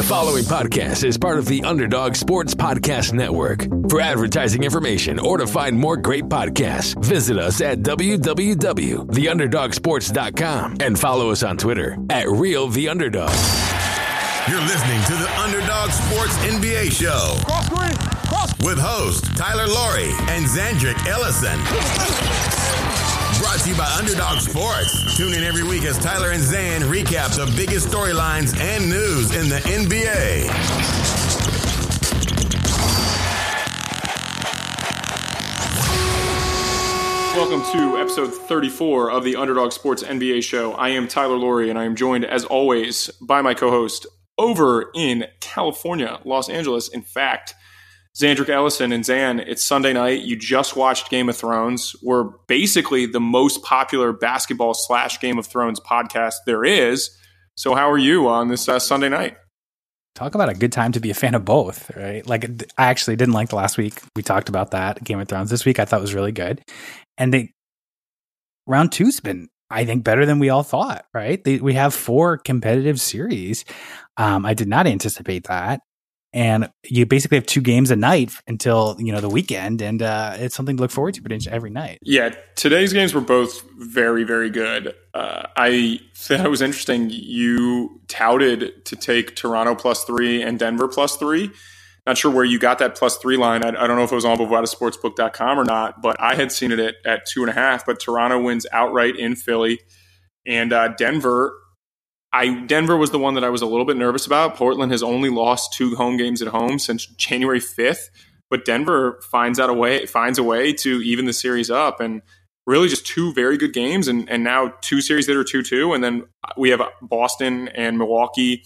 The following podcast is part of the Underdog Sports Podcast Network. For advertising information or to find more great podcasts, visit us at www.theunderdogsports.com and follow us on Twitter at @RealTheUnderdog. You're listening to the Underdog Sports NBA Show with host Tyler Lorry and Zandrick Ellison. Brought to you by Underdog Sports. Tune in every week as Tyler and Zan recap the biggest storylines and news in the NBA. Welcome to episode 34 of the Underdog Sports NBA Show. I am Tyler Lorry, and I am joined, as always, by my co-host over in California, Los Angeles. In fact, Zandrick Ellison. And Zan, it's Sunday night. You just watched Game of Thrones. We're basically the most popular basketball / Game of Thrones podcast there is. So how are you on this Sunday night? Talk about a good time to be a fan of both, right? Like, I actually didn't like the last week. We talked about that. Game of Thrones this week I thought was really good. And round two's been, I think, better than we all thought, right? We have four competitive series. I did not anticipate that. And you basically have two games a night until, you know, the weekend. And it's something to look forward to potentially every night. Yeah. Today's games were both very, very good. I thought it was interesting. You touted to take Toronto +3 and Denver +3. Not sure where you got that +3 line. I don't know if it was on BovadaSportsbook.com or not, but I had seen it at 2.5. But Toronto wins outright in Philly. And Denver was the one that I was a little bit nervous about. Portland has only lost 2 home games at home since January 5th, but Denver finds a way to even the series up, and really just 2 very good games, and now 2 series that are 2-2, and then we have Boston and Milwaukee,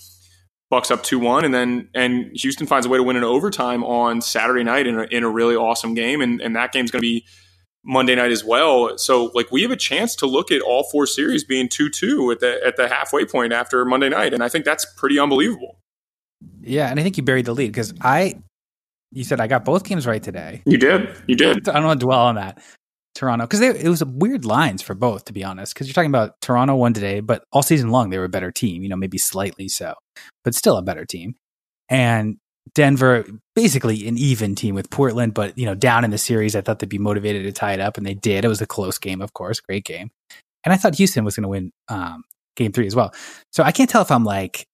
Bucks up 2-1, and Houston finds a way to win in overtime on Saturday night in a really awesome game, and that game's going to be Monday night as well. So, like, we have a chance to look at all 4 series being 2-2 at the halfway point after Monday night. And I think that's pretty unbelievable. Yeah. And I think you buried the lead because you said I got both games right today. You did. I don't want to dwell on that. Toronto, because it was a weird lines for both, to be honest, because you're talking about Toronto won today, but all season long, they were a better team, you know, maybe slightly so, but still a better team. And Denver, basically an even team with Portland, but, you know, down in the series, I thought they'd be motivated to tie it up, and they did. It was a close game, of course, great game. And I thought Houston was going to win game 3 as well. So I can't tell if I'm, like,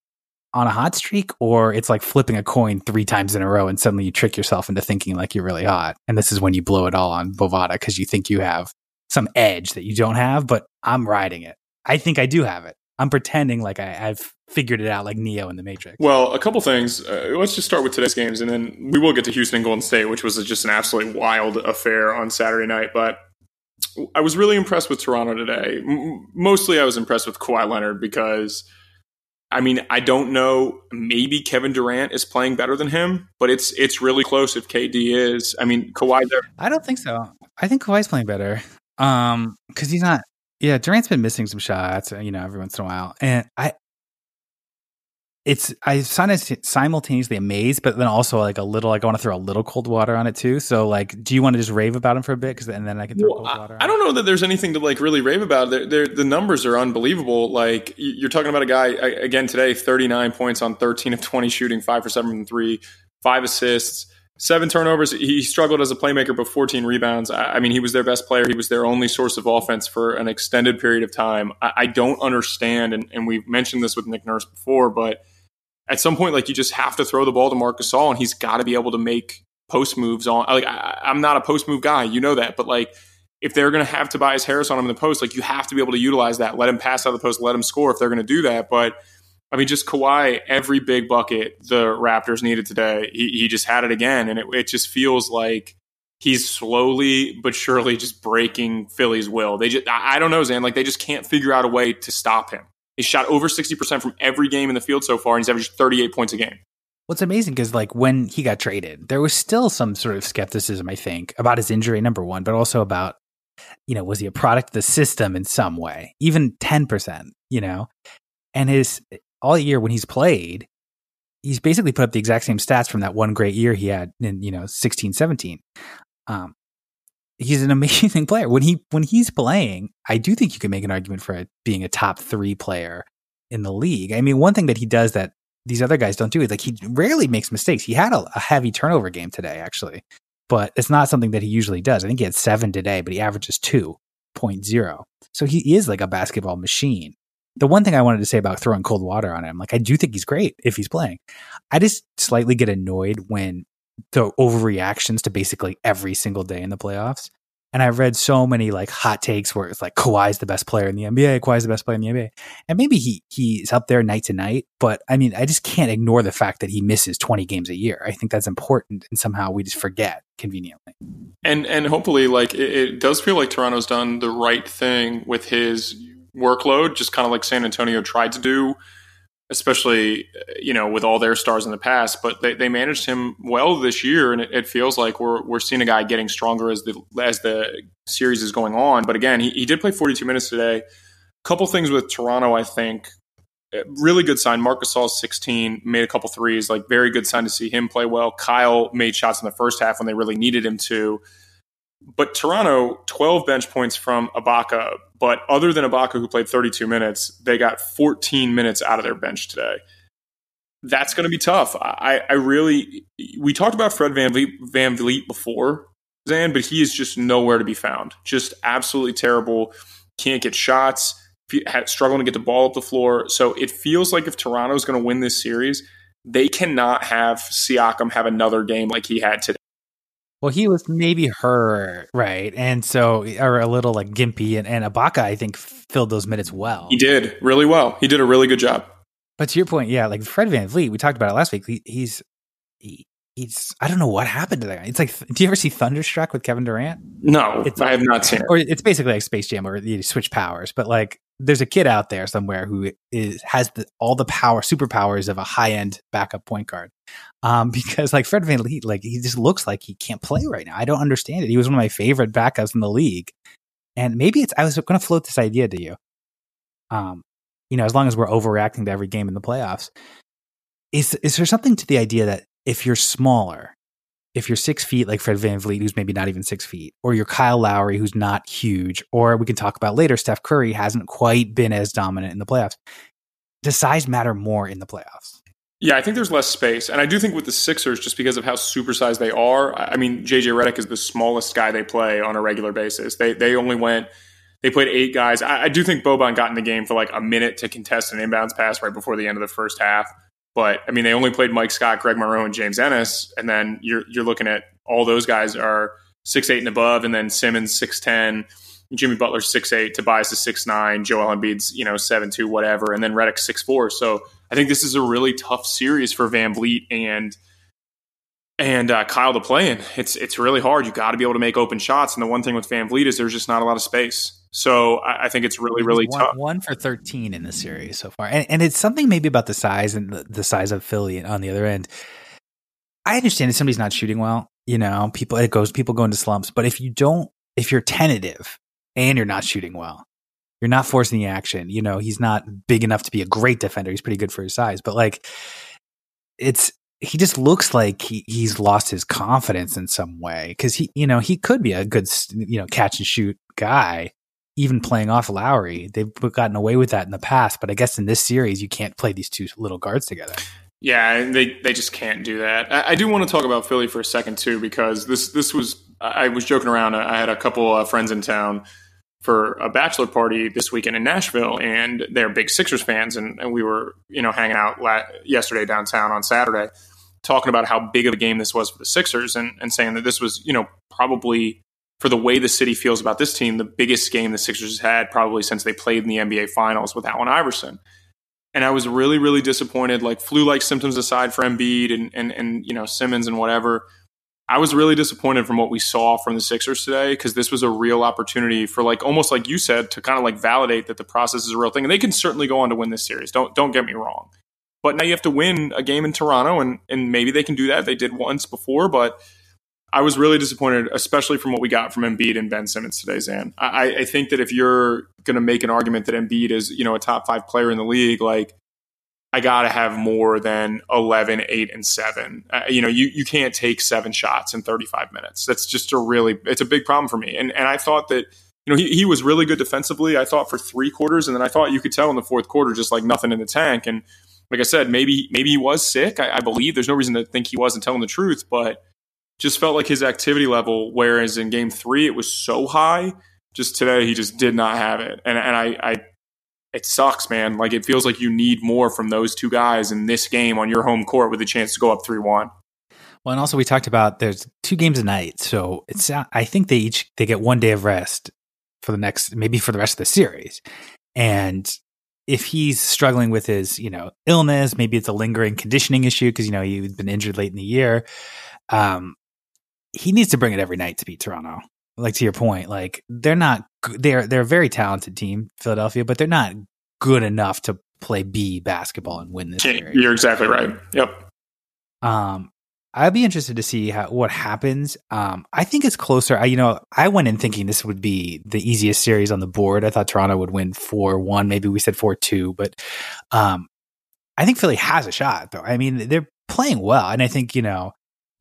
on a hot streak or it's like flipping a coin 3 times in a row and suddenly you trick yourself into thinking like you're really hot. And this is when you blow it all on Bovada because you think you have some edge that you don't have, but I'm riding it. I think I do have it. I'm pretending like I've figured it out, like Neo in the Matrix. Well, a couple things. Let's just start with today's games, and then we will get to Houston and Golden State, which was just an absolutely wild affair on Saturday night. But I was really impressed with Toronto today. Mostly I was impressed with Kawhi Leonard because, I mean, I don't know, maybe Kevin Durant is playing better than him, but it's really close if KD is. I mean, Kawhi there. I don't think so. I think Kawhi's playing better because he's not. Yeah, Durant's been missing some shots, you know, every once in a while. And I simultaneously amazed, but then also like a little, like I want to throw a little cold water on it too. So, like, do you want to just rave about him for a bit? And then I can throw cold water on it. I don't know that there's anything to like really rave about. The numbers are unbelievable. Like, you're talking about a guy, again today, 39 points on 13 of 20 shooting, 5 for 7 from 3, 5 assists. 7 turnovers. He struggled as a playmaker, but 14 rebounds. I mean, he was their best player. He was their only source of offense for an extended period of time. I don't understand, and we've mentioned this with Nick Nurse before, but at some point, like, you just have to throw the ball to Marc Gasol, and he's got to be able to make post moves on. Like, I'm not a post move guy, you know that, but like, if they're going to have Tobias Harris on him in the post, like, you have to be able to utilize that. Let him pass out of the post. Let him score if they're going to do that, but. I mean, just Kawhi, every big bucket the Raptors needed today, he just had it again. And it just feels like he's slowly but surely just breaking Philly's will. I don't know, Zan, like, they just can't figure out a way to stop him. He's shot over 60% from every game in the field so far, and he's averaged 38 points a game. What's amazing is, like, when he got traded, there was still some sort of skepticism, I think, about his injury, number one, but also about, you know, was he a product of the system in some way, even 10%, you know? And all year when he's played, he's basically put up the exact same stats from that one great year he had in, you know, 16-17. He's an amazing player. When he's playing, I do think you can make an argument for being a top 3 player in the league. I mean, one thing that he does that these other guys don't do it. Like, he rarely makes mistakes. He had a heavy turnover game today, actually, but it's not something that he usually does. I think he had 7 today, but he averages 2.0. So he is like a basketball machine. The one thing I wanted to say about throwing cold water on him, like, I do think he's great if he's playing. I just slightly get annoyed when the overreactions to basically every single day in the playoffs. And I've read so many like hot takes where it's like, Kawhi's the best player in the NBA. Kawhi's the best player in the NBA. And maybe he's up there night to night, but I mean, I just can't ignore the fact that he misses 20 games a year. I think that's important. And somehow we just forget conveniently. And hopefully, like, it does feel like Toronto's done the right thing with his workload, just kind of like San Antonio tried to do, especially, you know, with all their stars in the past, but they managed him well this year. And it feels like we're seeing a guy getting stronger as the series is going on. But again, he did play 42 minutes today. A couple things with Toronto, I think, really good sign. Marc Gasol, 16, made a couple threes, like, very good sign to see him play well. Kyle made shots in the first half when they really needed him to. But Toronto, 12 bench points from Ibaka. But other than Ibaka, who played 32 minutes, they got 14 minutes out of their bench today. That's going to be tough. We talked about Fred VanVleet before, Zan, but he is just nowhere to be found. Just absolutely terrible. Can't get shots. Struggling to get the ball up the floor. So it feels like if Toronto is going to win this series, they cannot have Siakam have another game like he had today. Well, he was maybe hurt, right? And so, or a little like gimpy, and Ibaka, I think, filled those minutes well. He did really well. He did a really good job. But to your point, yeah, like Fred VanVleet, we talked about it last week. He's I don't know what happened to that guy. It's like, do you ever see Thunderstruck with Kevin Durant? No, it's like, I have not seen it. Or it's basically like Space Jam, where you switch powers. But like, there's a kid out there somewhere who has all the power, superpowers of a high end backup point guard. Because like Fred VanVleet, like, he just looks like he can't play right now. I don't understand it. He was one of my favorite backups in the league. And maybe I was going to float this idea to you. You know, as long as we're overreacting to every game in the playoffs, is there something to the idea that if you're smaller, if you're 6 feet, like Fred VanVleet, who's maybe not even 6 feet, or you're Kyle Lowry, who's not huge, or we can talk about later, Steph Curry hasn't quite been as dominant in the playoffs. Does size matter more in the playoffs? Yeah, I think there's less space. And I do think with the Sixers, just because of how supersized they are, I mean, JJ Redick is the smallest guy they play on a regular basis. They played 8 guys. I do think Boban got in the game for like a minute to contest an inbounds pass right before the end of the first half. But I mean, they only played Mike Scott, Greg Monroe, and James Ennis. And then you're looking at all those guys are 6'8 and above. And then Simmons, 6'10, Jimmy Butler, 6'8, Tobias is 6'9, Joel Embiid's, 7'2, whatever. And then Redick, 6'4. So I think this is a really tough series for VanVleet and Kyle to play in. It's really hard. You got to be able to make open shots. And the one thing with VanVleet is there's just not a lot of space. So I think it's really, really tough. 1 for 13 in the series so far. And it's something maybe about the size and the size of Philly on the other end. I understand if somebody's not shooting well, people go into slumps. But if you're tentative and you're not shooting well, you're not forcing the action. He's not big enough to be a great defender. He's pretty good for his size, but like he just looks like he's lost his confidence in some way, because he could be a good catch and shoot guy, even playing off Lowry. They've gotten away with that in the past, but I guess in this series you can't play these two little guards together. Yeah, they just can't do that. I do want to talk about Philly for a second too, because this was, I was joking around. I had a couple of friends in town for a bachelor party this weekend in Nashville, and they're big Sixers fans. And we were, hanging out yesterday downtown on Saturday, talking about how big of a game this was for the Sixers, and saying that this was, probably for the way the city feels about this team, the biggest game the Sixers had probably since they played in the NBA Finals with Allen Iverson. And I was really, really disappointed, like flu-like symptoms aside for Embiid and Simmons and whatever. I was really disappointed from what we saw from the Sixers today, because this was a real opportunity for, like, almost like you said, to kind of like validate that the process is a real thing. And they can certainly go on to win this series. Don't get me wrong. But now you have to win a game in Toronto, and maybe they can do that. They did once before, but I was really disappointed, especially from what we got from Embiid and Ben Simmons today, Zan. I think that if you're going to make an argument that Embiid is, a top 5 player in the league, like, I got to have more than 11, 8, and 7. You can't take 7 shots in 35 minutes. That's just it's a big problem for me. And I thought that, he was really good defensively, I thought, for 3 quarters. And then I thought you could tell in the 4th quarter, just like nothing in the tank. And like I said, maybe he was sick. I believe there's no reason to think he wasn't telling the truth, but just felt like his activity level, whereas in game three, it was so high. Just today, he just did not have it. And it sucks, man. Like, it feels like you need more from those two guys in this game on your home court with a chance to go up 3-1. Well, and also we talked about there's two games a night, so it's I think they get one day of rest for the next, maybe for the rest of the series. And if he's struggling with his, illness, maybe it's a lingering conditioning issue because he's been injured late in the year. He needs to bring it every night to beat Toronto. Like, to your point, like they're a very talented team, Philadelphia, but they're not good enough to play B basketball and win this series. You're exactly right. Yep. I'd be interested to see what happens. I think it's closer. I went in thinking this would be the easiest series on the board. I thought Toronto would win 4-1. Maybe we said 4-2, but I think Philly has a shot, though. I mean, they're playing well, and I think,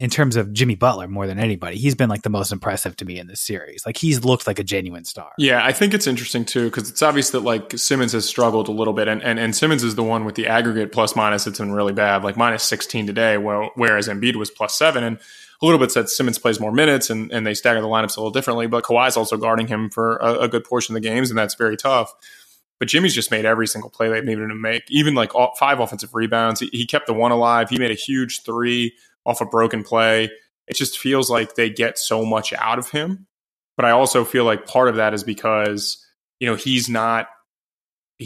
in terms of Jimmy Butler more than anybody, he's been like the most impressive to me in this series. Like, he's looked like a genuine star. Yeah, I think it's interesting, too, because it's obvious that like Simmons has struggled a little bit. And Simmons is the one with the aggregate plus minus that's been really bad, like minus 16 today, whereas Embiid was plus 7. And a little bit said Simmons plays more minutes and they stagger the lineups a little differently. But Kawhi's also guarding him for a good portion of the games, and that's very tough. But Jimmy's just made every single play they needed to make, even like all, 5 offensive rebounds. He kept the one alive. He made a huge three off a broken play. It just feels like they get so much out of him. But I also feel like part of that is because, he's not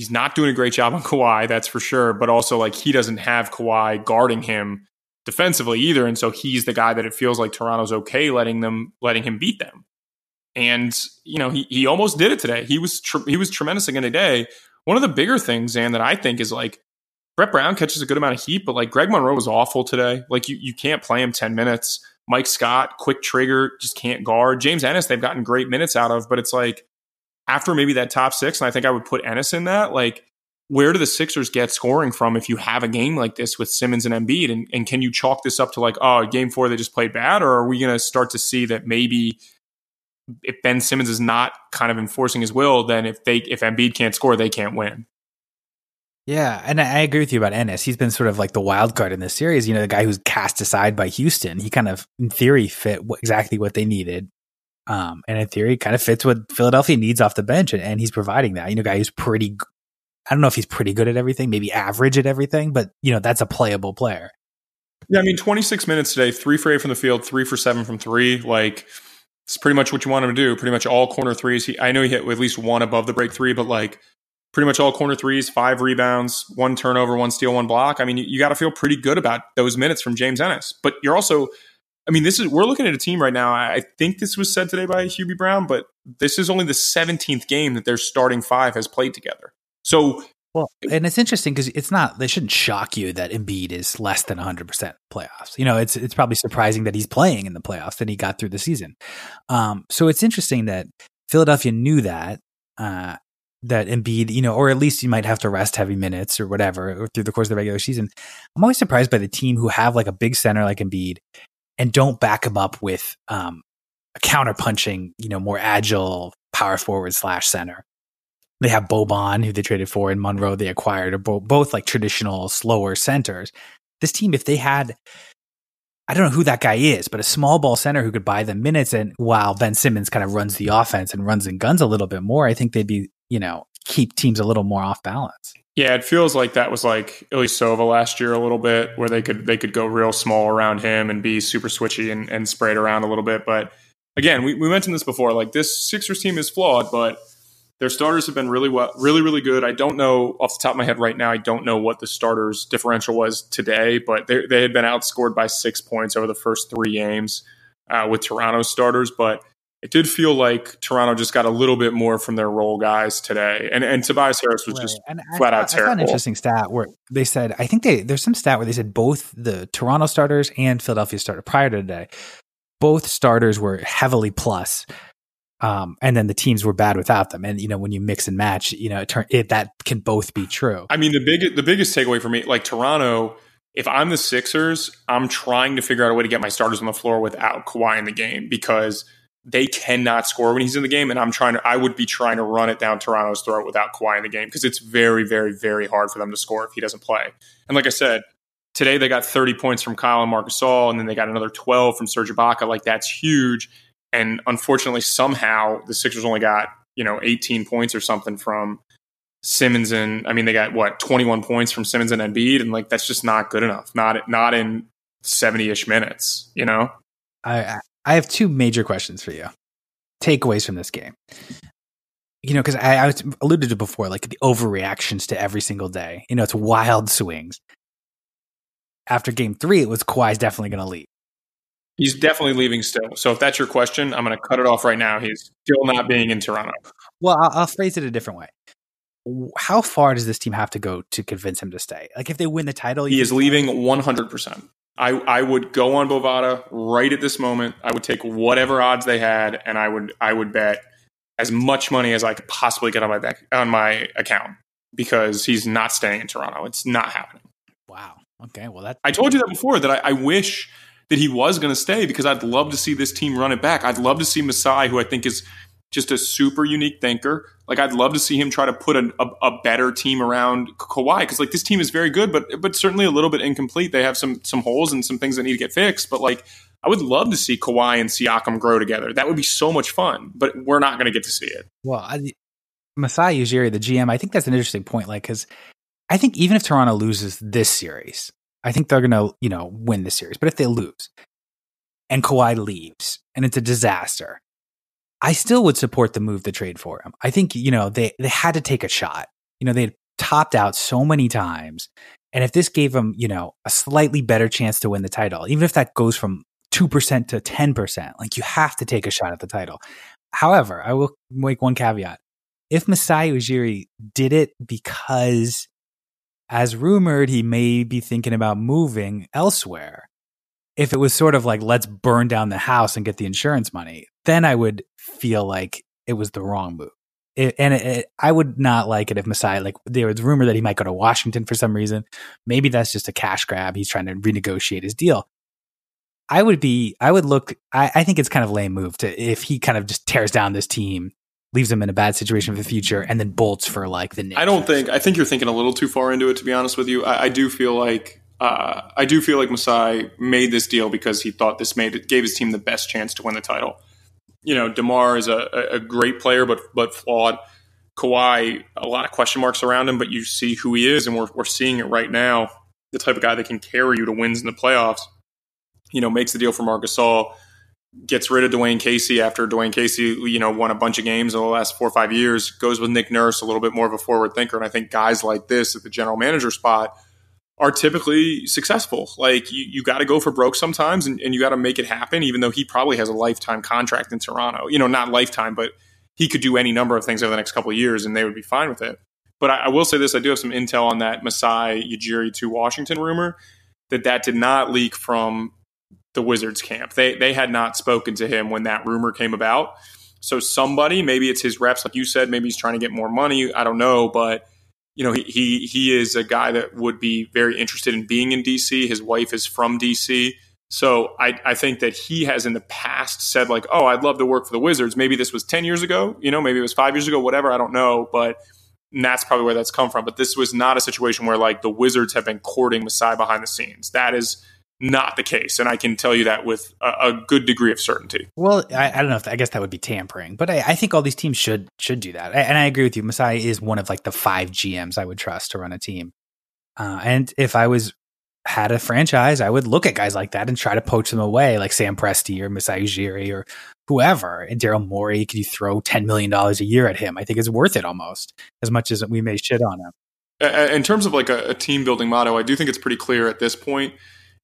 doing a great job on Kawhi, that's for sure. But also, like, he doesn't have Kawhi guarding him defensively either. And so he's the guy that it feels like Toronto's okay letting him beat them. And, he almost did it today. He was tremendous again today. One of the bigger things, Zan, that I think is like, Brett Brown catches a good amount of heat, but like Greg Monroe was awful today. Like you can't play him 10 minutes. Mike Scott, quick trigger, just can't guard. James Ennis, they've gotten great minutes out of, but it's like after maybe that top six, and I think I would put Ennis in that, like where do the Sixers get scoring from if you have a game like this with Simmons and Embiid? And can you chalk this up to like, oh, game four, they just played bad? Or are we going to start to see that maybe if Ben Simmons is not kind of enforcing his will, then if Embiid can't score, they can't win? Yeah, and I agree with you about Ennis. He's been sort of like the wild card in this series. The guy who's cast aside by Houston. He kind of, in theory, fit exactly what they needed. And in theory, kind of fits what Philadelphia needs off the bench, and he's providing that. Guy who's pretty, I don't know if he's pretty good at everything, maybe average at everything, but, that's a playable player. Yeah, 26 minutes today, 3 for 8 from the field, 3 for 7 from three. Like, it's pretty much what you want him to do. Pretty much all corner threes. I know he hit at least one above the break three, but like, pretty much all corner threes, 5 rebounds, 1 turnover, 1 steal, 1 block. You got to feel pretty good about those minutes from James Ennis. But you're also, we're looking at a team right now. I think this was said today by Hubie Brown, but this is only the 17th game that their starting five has played together. So, well, and it's interesting because they shouldn't shock you that Embiid is less than 100% playoffs. It's probably surprising that he's playing in the playoffs and he got through the season. So it's interesting that Philadelphia knew that. That Embiid, or at least you might have to rest heavy minutes or whatever or through the course of the regular season. I'm always surprised by the team who have like a big center like Embiid and don't back him up with a counterpunching, more agile power forward / center. They have Boban, who they traded for, and Monroe they acquired, are both like traditional slower centers. This team, if they had, I don't know who that guy is, but a small ball center who could buy them minutes, and while Ben Simmons kind of runs the offense and runs and guns a little bit more, I think they'd be, keep teams a little more off balance. Yeah, it feels like that was like Ilyasova last year a little bit, where they could go real small around him and be super switchy and sprayed around a little bit. But again, we mentioned this before, like this Sixers team is flawed, but their starters have been really well, really, really good. I don't know off the top of my head right now. I don't know what the starters differential was today, but they had been outscored by 6 points over the first 3 games with Toronto starters. But it did feel like Toronto just got a little bit more from their role guys today. And Tobias Harris was just flat out terrible. I saw an interesting stat where they said, there's some stat where they said both the Toronto starters and Philadelphia starter prior to today, both starters were heavily plus. And then the teams were bad without them. And, when you mix and match, that can both be true. The biggest takeaway for me, like Toronto, if I'm the Sixers, I'm trying to figure out a way to get my starters on the floor without Kawhi in the game because they cannot score when he's in the game. And I would be trying to run it down Toronto's throat without Kawhi in the game, because it's very, very, very hard for them to score if he doesn't play. And like I said, today they got 30 points from Kyle and Marc Gasol, and then they got another 12 from Serge Ibaka. Like, that's huge. And unfortunately, somehow the Sixers only got, 18 points or something from Simmons, and they got 21 points from Simmons and Embiid, and like, that's just not good enough. Not in 70-ish minutes, I have two major questions for you. Takeaways from this game. Because I alluded to before, like the overreactions to every single day. It's wild swings. After game 3, it was Kawhi's definitely going to leave. He's definitely leaving still. So if that's your question, I'm going to cut it off right now. He's still not being in Toronto. Well, I'll phrase it a different way. How far does this team have to go to convince him to stay? Like, if they win the title, he is leaving 100%. I would go on Bovada right at this moment. I would take whatever odds they had, and I would bet as much money as I could possibly get on my account, because he's not staying in Toronto. It's not happening. Wow. Okay. Well, I told you that before, that I wish that he was going to stay, because I'd love to see this team run it back. I'd love to see Masai, who I think is just a super unique thinker. Like, I'd love to see him try to put a better team around Kawhi, because like, this team is very good, but certainly a little bit incomplete. They have some holes and some things that need to get fixed. But like, I would love to see Kawhi and Siakam grow together. That would be so much fun. But we're not going to get to see it. Well, Masai Ujiri, the GM, I think that's an interesting point. Like, because I think even if Toronto loses this series, I think they're going to win this series. But if they lose and Kawhi leaves and it's a disaster, I still would support the move to trade for him. I think, they had to take a shot. They had topped out so many times. And if this gave them, a slightly better chance to win the title, even if that goes from 2% to 10%, like, you have to take a shot at the title. However, I will make one caveat. If Masai Ujiri did it because, as rumored, he may be thinking about moving elsewhere, if it was sort of like, let's burn down the house and get the insurance money, then I would feel like it was the wrong move. I would not like it if Masai, like, there was rumor that he might go to Washington for some reason. Maybe that's just a cash grab. He's trying to renegotiate his deal. I think it's kind of a lame move if he kind of just tears down this team, leaves them in a bad situation for the future, and then bolts for like the Knicks. I think you're thinking a little too far into it, to be honest with you. I do feel like Masai made this deal because he thought this gave his team the best chance to win the title. DeMar is a great player, but flawed. Kawhi, a lot of question marks around him, but you see who he is, and we're seeing it right now. The type of guy that can carry you to wins in the playoffs. Makes the deal for Marc Gasol, gets rid of Dwayne Casey after Dwayne Casey, won a bunch of games in the last 4 or 5 years, goes with Nick Nurse, a little bit more of a forward thinker. And I think guys like this at the general manager spot are typically successful. Like, you got to go for broke sometimes, and you got to make it happen, even though he probably has a lifetime contract in Toronto. Not lifetime, but he could do any number of things over the next couple of years, and they would be fine with it. But I will say this. I do have some intel on that Masai Ujiri to Washington rumor that did not leak from the Wizards camp. They had not spoken to him when that rumor came about. So somebody, maybe it's his reps, like you said, maybe he's trying to get more money. I don't know, but he is a guy that would be very interested in being in DC. His wife is from DC. So I think that he has in the past said like, oh, I'd love to work for the Wizards. Maybe this was 10 years ago, maybe it was 5 years ago, whatever. I don't know, but that's probably where that's come from. But this was not a situation where like the Wizards have been courting Masai behind the scenes. That is not the case. And I can tell you that with a good degree of certainty. Well, I don't know if I guess that would be tampering, but I think all these teams should do that. And I agree with you. Masai is one of like the 5 GMs I would trust to run a team. And if I had a franchise, I would look at guys like that and try to poach them away, like Sam Presti or Masai Ujiri or whoever. And Daryl Morey, could you throw $10 million a year at him? I think it's worth it, almost, as much as we may shit on him. In terms of like a team building motto, I do think it's pretty clear at this point.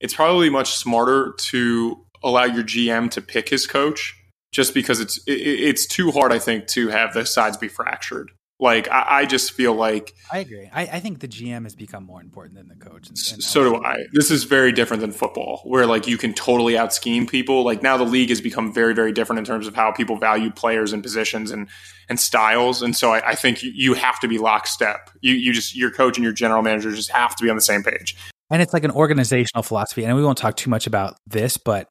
It's probably much smarter to allow your GM to pick his coach, just because it's too hard, I think, to have the sides be fractured. Like, I just feel like... I agree. I think the GM has become more important than the coach. So do I. This is very different than football, where like you can totally out-scheme people. Like, now the league has become very, very different in terms of how people value players and positions and styles. And so I think you have to be lockstep. Your coach and your general manager just have to be on the same page. And it's like an organizational philosophy. And we won't talk too much about this, but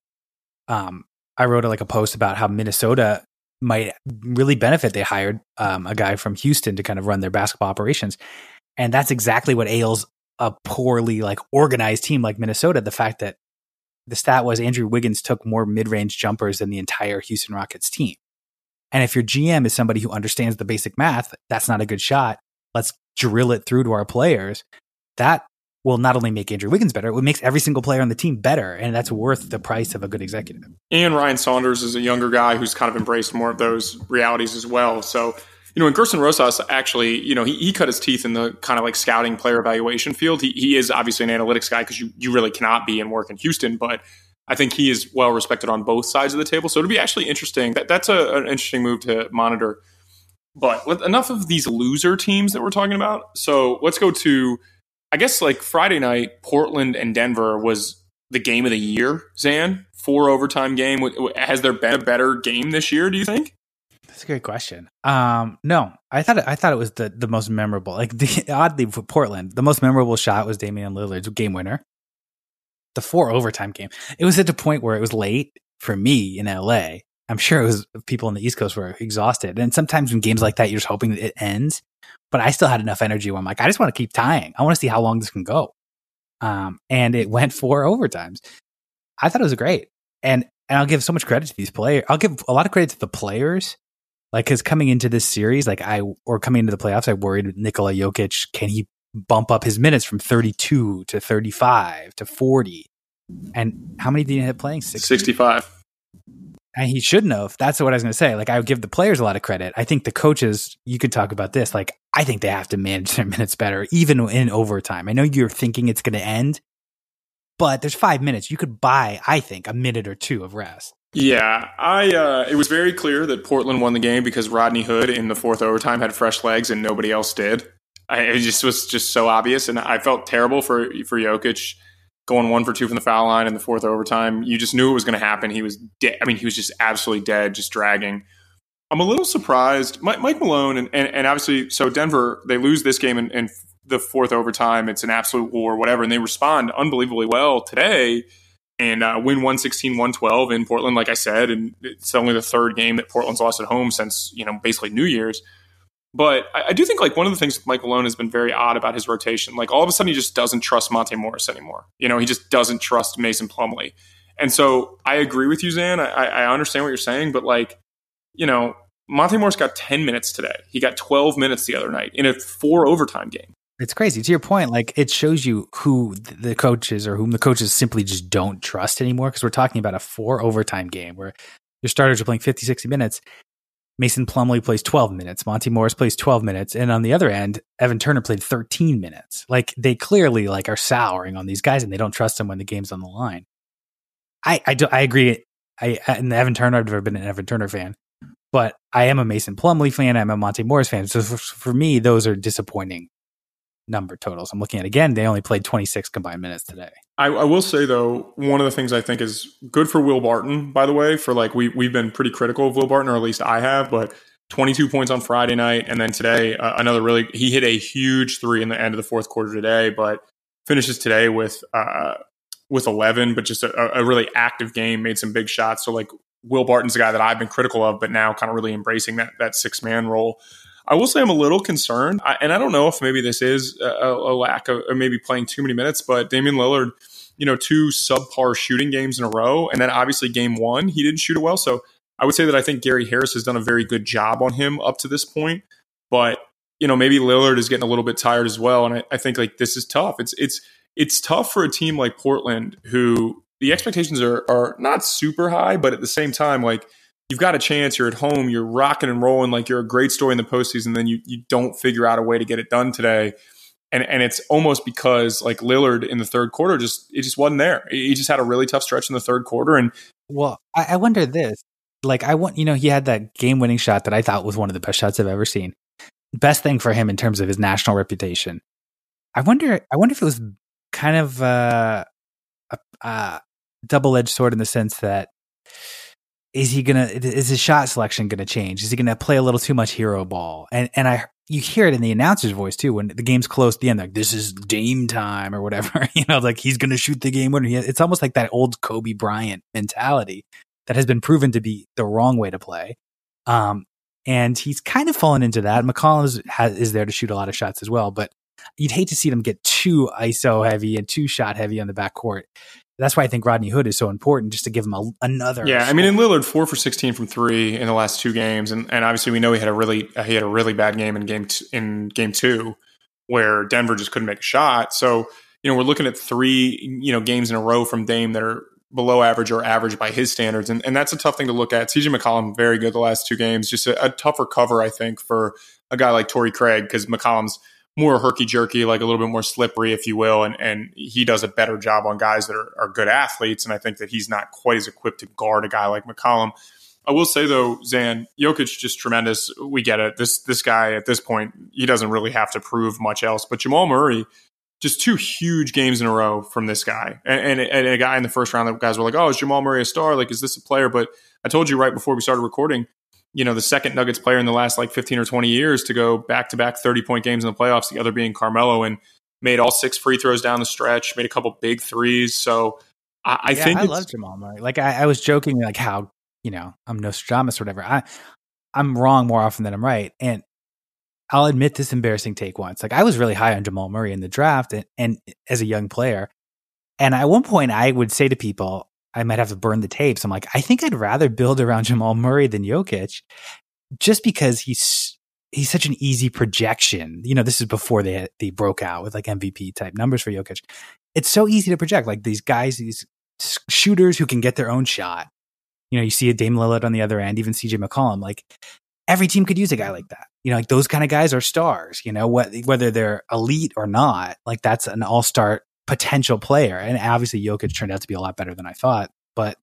I wrote like a post about how Minnesota might really benefit. They hired a guy from Houston to kind of run their basketball operations. And that's exactly what ails a poorly like organized team like Minnesota. The fact that the stat was Andrew Wiggins took more mid-range jumpers than the entire Houston Rockets team. And if your GM is somebody who understands the basic math, that's not a good shot. Let's drill it through to our players. That will not only make Andrew Wiggins better, it makes every single player on the team better. And that's worth the price of a good executive. And Ryan Saunders is a younger guy who's kind of embraced more of those realities as well. So, you know, and Gerson Rosas actually, you know, he cut his teeth in the kind of like scouting player evaluation field. He is obviously an analytics guy because you really cannot be and work in Houston, but I think he is well respected on both sides of the table. So it'll be actually interesting. That's an interesting move to monitor. But enough of these loser teams that we're talking about. So let's go to, I guess, like Friday night, Portland and Denver was the game of the year, Zan. 4-overtime game. Has there been a better game this year, do you think? That's a great question. No, I thought it was the most memorable. Oddly, for Portland, the most memorable shot was Damian Lillard's game winner. The 4-overtime game. It was at the point where it was late for me in LA. I'm sure it was people on the East Coast were exhausted. And sometimes in games like that, you're just hoping that it ends. But I still had enough energy where I'm like, I just want to keep tying. I want to see how long this can go. And it went 4 overtimes. I thought it was great. And I'll give so much credit to these players. I'll give a lot of credit to the players. Like, because coming into this series, coming into the playoffs, I worried Nikola Jokic, can he bump up his minutes from 32 to 35 to 40? And how many did he end up playing? 65. And he shouldn't have. That's what I was going to say. Like, I would give the players a lot of credit. I think the coaches, you could talk about this. Like, I think they have to manage their minutes better, even in overtime. I know you're thinking it's going to end, but there's 5 minutes. You could buy, I think, a minute or two of rest. Yeah, it was very clear that Portland won the game because Rodney Hood in the 4th overtime had fresh legs and nobody else did. It was just so obvious. And I felt terrible for Jokic going 1 for 2 from the foul line in the 4th overtime. You just knew it was going to happen. He was dead. I mean, he was just absolutely dead, just dragging. I'm a little surprised. Mike Malone and obviously, so Denver, they lose this game in the 4th overtime. It's an absolute war, whatever. And they respond unbelievably well today and win 116-112 in Portland, like I said. And it's only the 3rd game that Portland's lost at home since, you know, basically New Year's. But I do think, like, one of the things with Mike Malone has been very odd about his rotation. Like, all of a sudden, he just doesn't trust Monte Morris anymore. You know, he just doesn't trust Mason Plumlee. And so I agree with you, Zan. I understand what you're saying. But, like, you know, Monte Morris got 10 minutes today. He got 12 minutes the other night in a 4-overtime game. It's crazy. To your point, like, it shows you who the coaches or whom the coaches simply just don't trust anymore, because we're talking about a 4-overtime game where your starters are playing 50, 60 minutes. Mason Plumlee plays 12 minutes. Monte Morris plays 12 minutes. And on the other end, Evan Turner played 13 minutes. Like, they clearly like are souring on these guys and they don't trust them when the game's on the line. I agree. And Evan Turner, I've never been an Evan Turner fan, but I am a Mason Plumlee fan. I'm a Monte Morris fan. So for me, those are disappointing number totals. I'm looking at, again, they only played 26 combined minutes today. I will say, though, one of the things I think is good for Will Barton, by the way, for like we've been pretty critical of Will Barton, or at least I have, but 22 points on Friday night. And then today, he hit a huge 3 in the end of the 4th quarter today, but finishes today with 11, but just a really active game, made some big shots. So like Will Barton's a guy that I've been critical of, but now kind of really embracing that 6-man role. I will say I'm a little concerned, and I don't know if maybe this is a lack of, or maybe playing too many minutes, but Damian Lillard, you know, 2 subpar shooting games in a row, and then obviously game 1, he didn't shoot it well. So I would say that I think Gary Harris has done a very good job on him up to this point, but, you know, maybe Lillard is getting a little bit tired as well, and I think, like, this is tough. It's tough for a team like Portland, who the expectations are not super high, but at the same time, like, you've got a chance, you're at home, you're rocking and rolling, like you're a great story in the postseason, then you don't figure out a way to get it done today. And it's almost because like Lillard in the 3rd quarter, it just wasn't there. He just had a really tough stretch in the 3rd quarter. And well, I wonder this, like he had that game winning shot that I thought was one of the best shots I've ever seen. Best thing for him in terms of his national reputation. I wonder if it was kind of a double-edged sword in the sense that, is his shot selection going to change? Is he going to play a little too much hero ball? And you hear it in the announcer's voice too, when the game's close at the end, like, this is Dame time or whatever, you know, like he's going to shoot the game winner. It's almost like that old Kobe Bryant mentality that has been proven to be the wrong way to play. And he's kind of fallen into that. McCollum is there to shoot a lot of shots as well, but you'd hate to see them get too ISO heavy and too shot heavy on the backcourt. That's why I think Rodney Hood is so important, just to give him another. Yeah, shot. I mean, in Lillard, 4 for 16 from three in the last two games, and obviously we know he had a really bad game in game two, where Denver just couldn't make a shot. So we're looking at three games in a row from Dame that are below average or average by his standards, and that's a tough thing to look at. CJ McCollum very good the last two games, just a tougher cover I think for a guy like Torrey Craig, because McCollum's more herky-jerky, like a little bit more slippery, if you will, and he does a better job on guys that are good athletes, and I think that he's not quite as equipped to guard a guy like McCollum. I will say, though, Zan, Jokic, just tremendous. We get it. This guy, at this point, he doesn't really have to prove much else. But Jamal Murray, just two huge games in a row from this guy. And a guy in the first round that guys were like, oh, is Jamal Murray a star? Like, is this a player? But I told you right before we started recording, the second Nuggets player in the last 15 or 20 years to go back-to-back 30-point games in the playoffs, the other being Carmelo, and made all 6 free throws down the stretch, made a couple big threes. So I think I love Jamal Murray. Like, I was joking, like, how, I'm Nostradamus or whatever. I'm wrong more often than I'm right. And I'll admit this embarrassing take once. Like, I was really high on Jamal Murray in the draft and as a young player. And at one point, I would say to people, I might have to burn the tapes. I'm like, I think I'd rather build around Jamal Murray than Jokic, just because he's such an easy projection. This is before they broke out with MVP type numbers for Jokic. It's so easy to project, like, these guys, these shooters who can get their own shot. You see a Dame Lillard on the other end, even CJ McCollum. Like, every team could use a guy like that. Like, those kind of guys are stars. Whether they're elite or not, like, that's an all-star potential player. And obviously Jokic turned out to be a lot better than I thought, but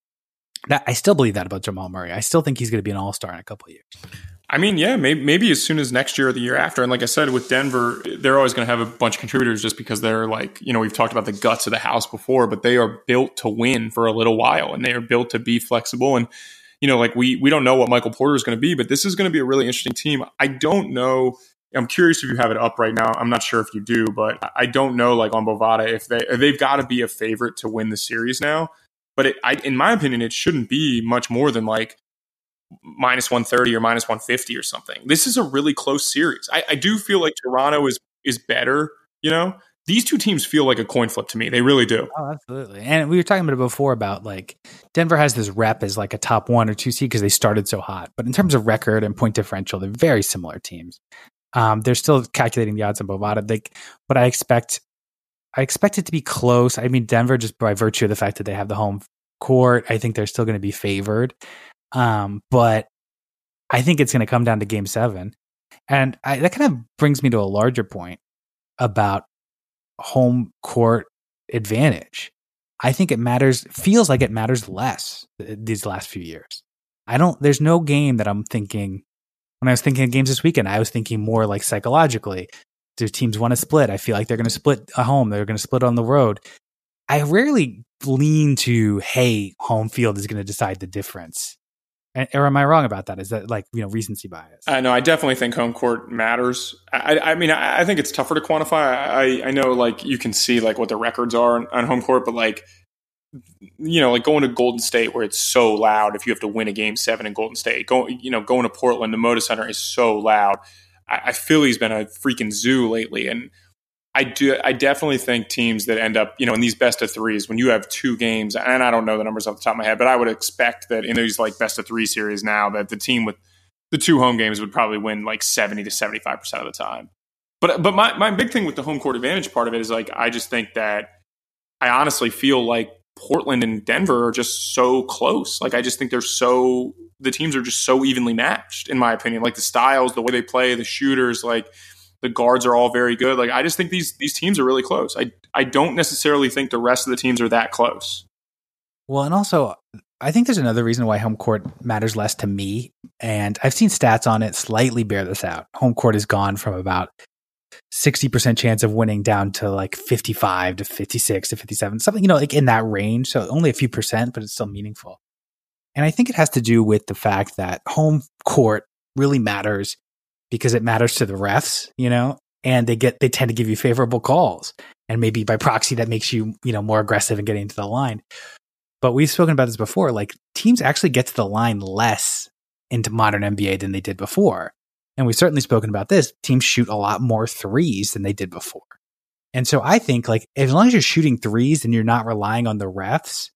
I still believe that about Jamal Murray. I still think he's going to be an all-star in a couple of years. I mean, yeah, maybe as soon as next year or the year after. And like I said, with Denver, they're always going to have a bunch of contributors, just because they're like, we've talked about the guts of the house before, but they are built to win for a little while, and they are built to be flexible. And, like we don't know what Michael Porter is going to be, but this is going to be a really interesting team. I don't know. I'm curious if you have it up right now. I'm not sure if you do, but I don't know, like, on Bovada, if they've got to be a favorite to win the series now. But in my opinion, it shouldn't be much more than like minus 130 or minus 150 or something. This is a really close series. I do feel like Toronto is better. These two teams feel like a coin flip to me. They really do. Oh, absolutely. And we were talking about it before about, like, Denver has this rep as like a top 1 or 2 seed because they started so hot. But in terms of record and point differential, they're very similar teams. They're still calculating the odds on Bovada. But I expect it to be close. I mean, Denver, just by virtue of the fact that they have the home court, I think they're still going to be favored. But I think it's going to come down to Game 7. And that kind of brings me to a larger point about home court advantage. I think it feels like it matters less these last few years. There's no game that I'm thinking. When I was thinking of games this weekend, I was thinking more like psychologically. Do teams want to split? I feel like they're going to split at home. They're going to split on the road. I rarely lean to, hey, home field is going to decide the difference. Or am I wrong about that? Is that like, recency bias? No, I definitely think home court matters. I mean, I think it's tougher to quantify. I know, like, you can see like what the records are on home court, but like, like going to Golden State where it's so loud. If you have to win a Game 7 in Golden State, going to Portland, the Moda Center is so loud. I Philly's been a freaking zoo lately, and I definitely think teams that end up, in these best of threes, when you have 2 games, and I don't know the numbers off the top of my head, but I would expect that in these like best of 3 series now, that the team with the 2 home games would probably win like 70% to 75% of the time. But my big thing with the home court advantage part of it is like, I just think that I honestly feel like Portland and Denver are just so close. Like, I just think the teams are just so evenly matched, in my opinion. Like, the styles, the way they play, the shooters, like the guards are all very good. Like, I just think these teams are really close. I don't necessarily think the rest of the teams are that close. Well, and also I think there's another reason why home court matters less to me. And I've seen stats on it slightly bear this out. Home court has gone from about 60% chance of winning down to like 55 to 56 to 57, something, like in that range. So only a few percent, but it's still meaningful. And I think it has to do with the fact that home court really matters because it matters to the refs, and they tend to give you favorable calls, and maybe by proxy that makes you, more aggressive and getting into the line. But we've spoken about this before. Like, teams actually get to the line less into modern NBA than they did before. And we've certainly spoken about this. Teams shoot a lot more threes than they did before. And so I think, like, as long as you're shooting threes and you're not relying on the refs,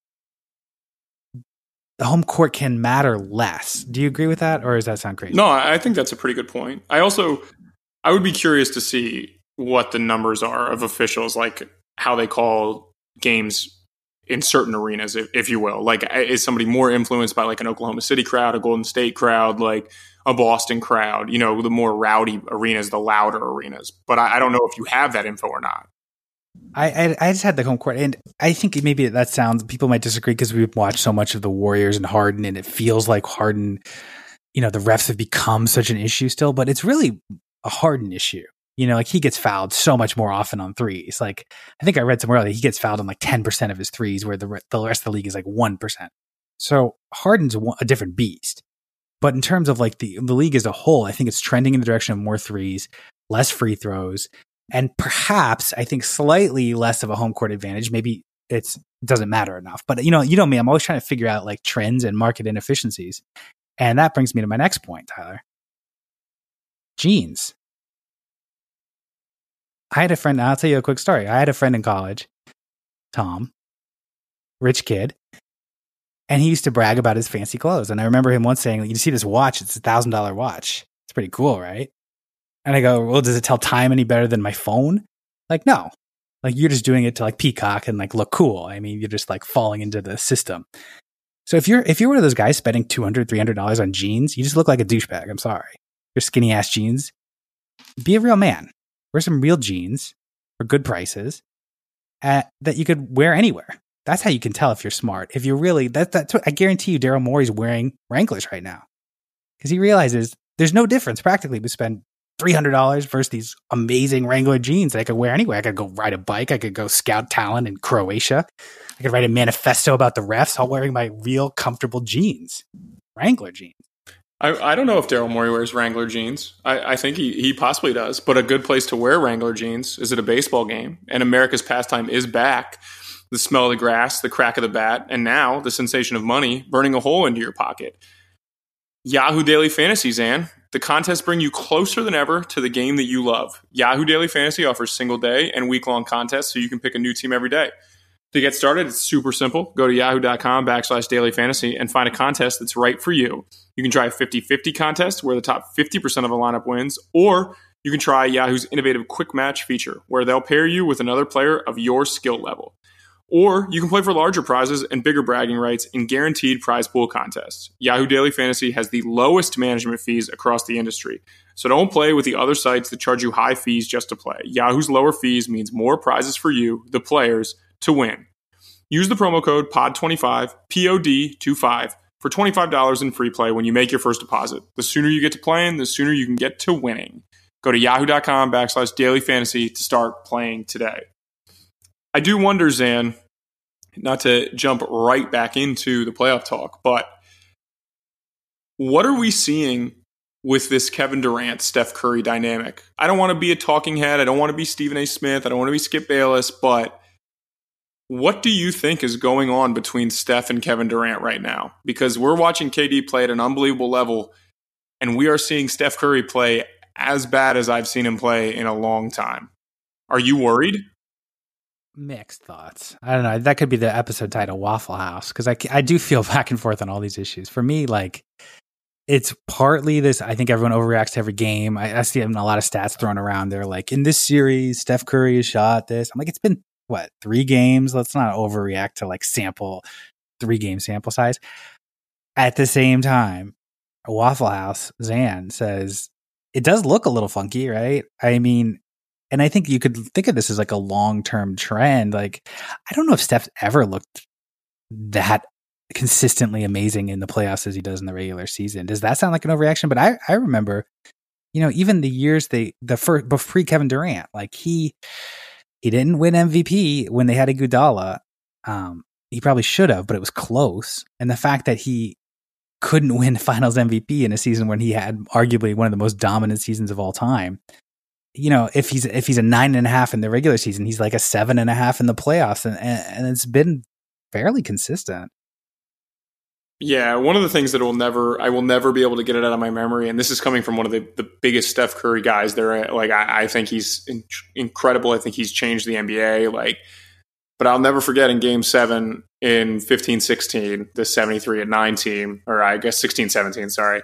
the home court can matter less. Do you agree with that? Or does that sound crazy? No, I think that's a pretty good point. I would be curious to see what the numbers are of officials, like how they call games in certain arenas, if you will. Like, is somebody more influenced by like an Oklahoma City crowd, a Golden State crowd, like a Boston crowd? You know, the more rowdy arenas, the louder arenas. But I don't know if you have that info or not. I just had the home court, and I think maybe that sounds, people might disagree because we've watched so much of the Warriors and Harden, and it feels like Harden, you know, the refs have become such an issue still, but it's really a Harden issue. You know, like, he gets fouled so much more often on threes. Like, I think I read somewhere that he gets fouled on like 10% of his threes, where the rest of the league is like 1%. So Harden's a different beast. But in terms of like the league as a whole, I think it's trending in the direction of more threes, less free throws, and perhaps, I think, slightly less of a home court advantage. Maybe it doesn't matter enough. But you know me, I'm always trying to figure out like trends and market inefficiencies. And that brings me to my next point, Tyler. Jeans. I had a friend, I'll tell you a quick story. I had a friend in college, Tom, rich kid, and he used to brag about his fancy clothes. And I remember him once saying, you see this watch, it's a $1,000 watch. It's pretty cool, right? And I go, well, does it tell time any better than my phone? Like, no. Like, you're just doing it to like peacock and like look cool. I mean, you're just like falling into the system. So if you're one of those guys spending $200, $300 on jeans, you just look like a douchebag. I'm sorry. Your skinny ass jeans. Be a real man. Wear some real jeans for good prices that you could wear anywhere. That's how you can tell if you're smart. If you're really, that's what I guarantee you, Daryl Morey's wearing Wranglers right now because he realizes there's no difference practically. We spend $300 versus these amazing Wrangler jeans that I could wear anywhere. I could go ride a bike. I could go scout talent in Croatia. I could write a manifesto about the refs, all wearing my real comfortable jeans, Wrangler jeans. I don't know if Daryl Morey wears Wrangler jeans. I think he possibly does, but a good place to wear Wrangler jeans is at a baseball game, and America's pastime is back. The smell of the grass, the crack of the bat, and now the sensation of money burning a hole into your pocket. Yahoo Daily Fantasy, Zan. The contests bring you closer than ever to the game that you love. Yahoo Daily Fantasy offers single day and week-long contests so you can pick a new team every day. To get started, it's super simple. Go to yahoo.com/dailyfantasy and find a contest that's right for you. You can try a 50-50 contest where the top 50% of a lineup wins, or you can try Yahoo's innovative quick match feature where they'll pair you with another player of your skill level. Or you can play for larger prizes and bigger bragging rights in guaranteed prize pool contests. Yahoo Daily Fantasy has the lowest management fees across the industry. So don't play with the other sites that charge you high fees just to play. Yahoo's lower fees means more prizes for you, the players, to win. Use the promo code POD25, POD25, for $25 in free play when you make your first deposit. The sooner you get to playing, the sooner you can get to winning. Go to yahoo.com/dailyfantasy to start playing today. I do wonder, Zan, not to jump right back into the playoff talk, but what are we seeing with this Kevin Durant, Steph Curry dynamic? I don't want to be a talking head. I don't want to be Stephen A. Smith. I don't want to be Skip Bayless. But what do you think is going on between Steph and Kevin Durant right now? Because we're watching KD play at an unbelievable level, and we are seeing Steph Curry play as bad as I've seen him play in a long time. Are you worried? Mixed thoughts. I don't know. That could be the episode title, Waffle House, because I do feel back and forth on all these issues. For me, like, it's partly this, I think everyone overreacts to every game. I see a lot of stats thrown around. They're like, in this series, Steph Curry has shot this. I'm like, it's been, what, 3 games? Let's not overreact to like 3-game sample size. At the same time, Waffle House, Zan, says, it does look a little funky, right? I mean, and I think you could think of this as like a long-term trend. Like, I don't know if Steph's ever looked that consistently amazing in the playoffs as he does in the regular season. Does that sound like an overreaction? But I remember, you know, even the years pre Kevin Durant, like he didn't win MVP when they had Iguodala. He probably should have, but it was close. And the fact that he couldn't win Finals MVP in a season when he had arguably one of the most dominant seasons of all time. You know, if he's a 9.5 in the regular season, he's like a 7.5 in the playoffs, and it's been fairly consistent. Yeah, one of the things that I will never be able to get it out of my memory, and this is coming from one of the biggest Steph Curry guys there. Like, I think he's incredible. I think he's changed the NBA. Like, but I'll never forget in Game 7 in 15-16, the 73-9 team, or I guess 16-17, sorry,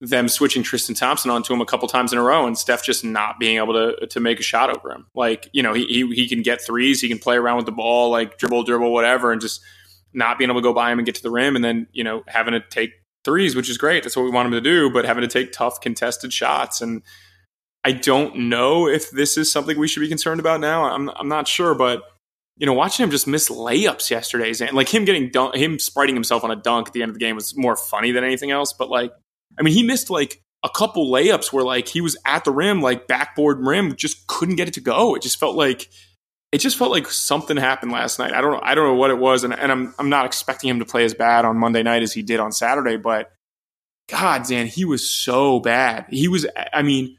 them switching Tristan Thompson onto him a couple times in a row, and Steph just not being able to make a shot over him. Like, you know, he can get threes, he can play around with the ball, like dribble, whatever, and just not being able to go by him and get to the rim, and then, you know, having to take threes, which is great. That's what we want him to do, but having to take tough contested shots. And I don't know if this is something we should be concerned about now. I'm not sure, but, you know, watching him just miss layups yesterday, and like him getting dunked, him spriting himself on a dunk at the end of the game was more funny than anything else. But like, I mean, he missed like a couple layups where like he was at the rim, like backboard rim, just couldn't get it to go. It just felt like something happened last night. I don't know what it was, and I'm not expecting him to play as bad on Monday night as he did on Saturday, but God, Dan, he was so bad. He was, I mean,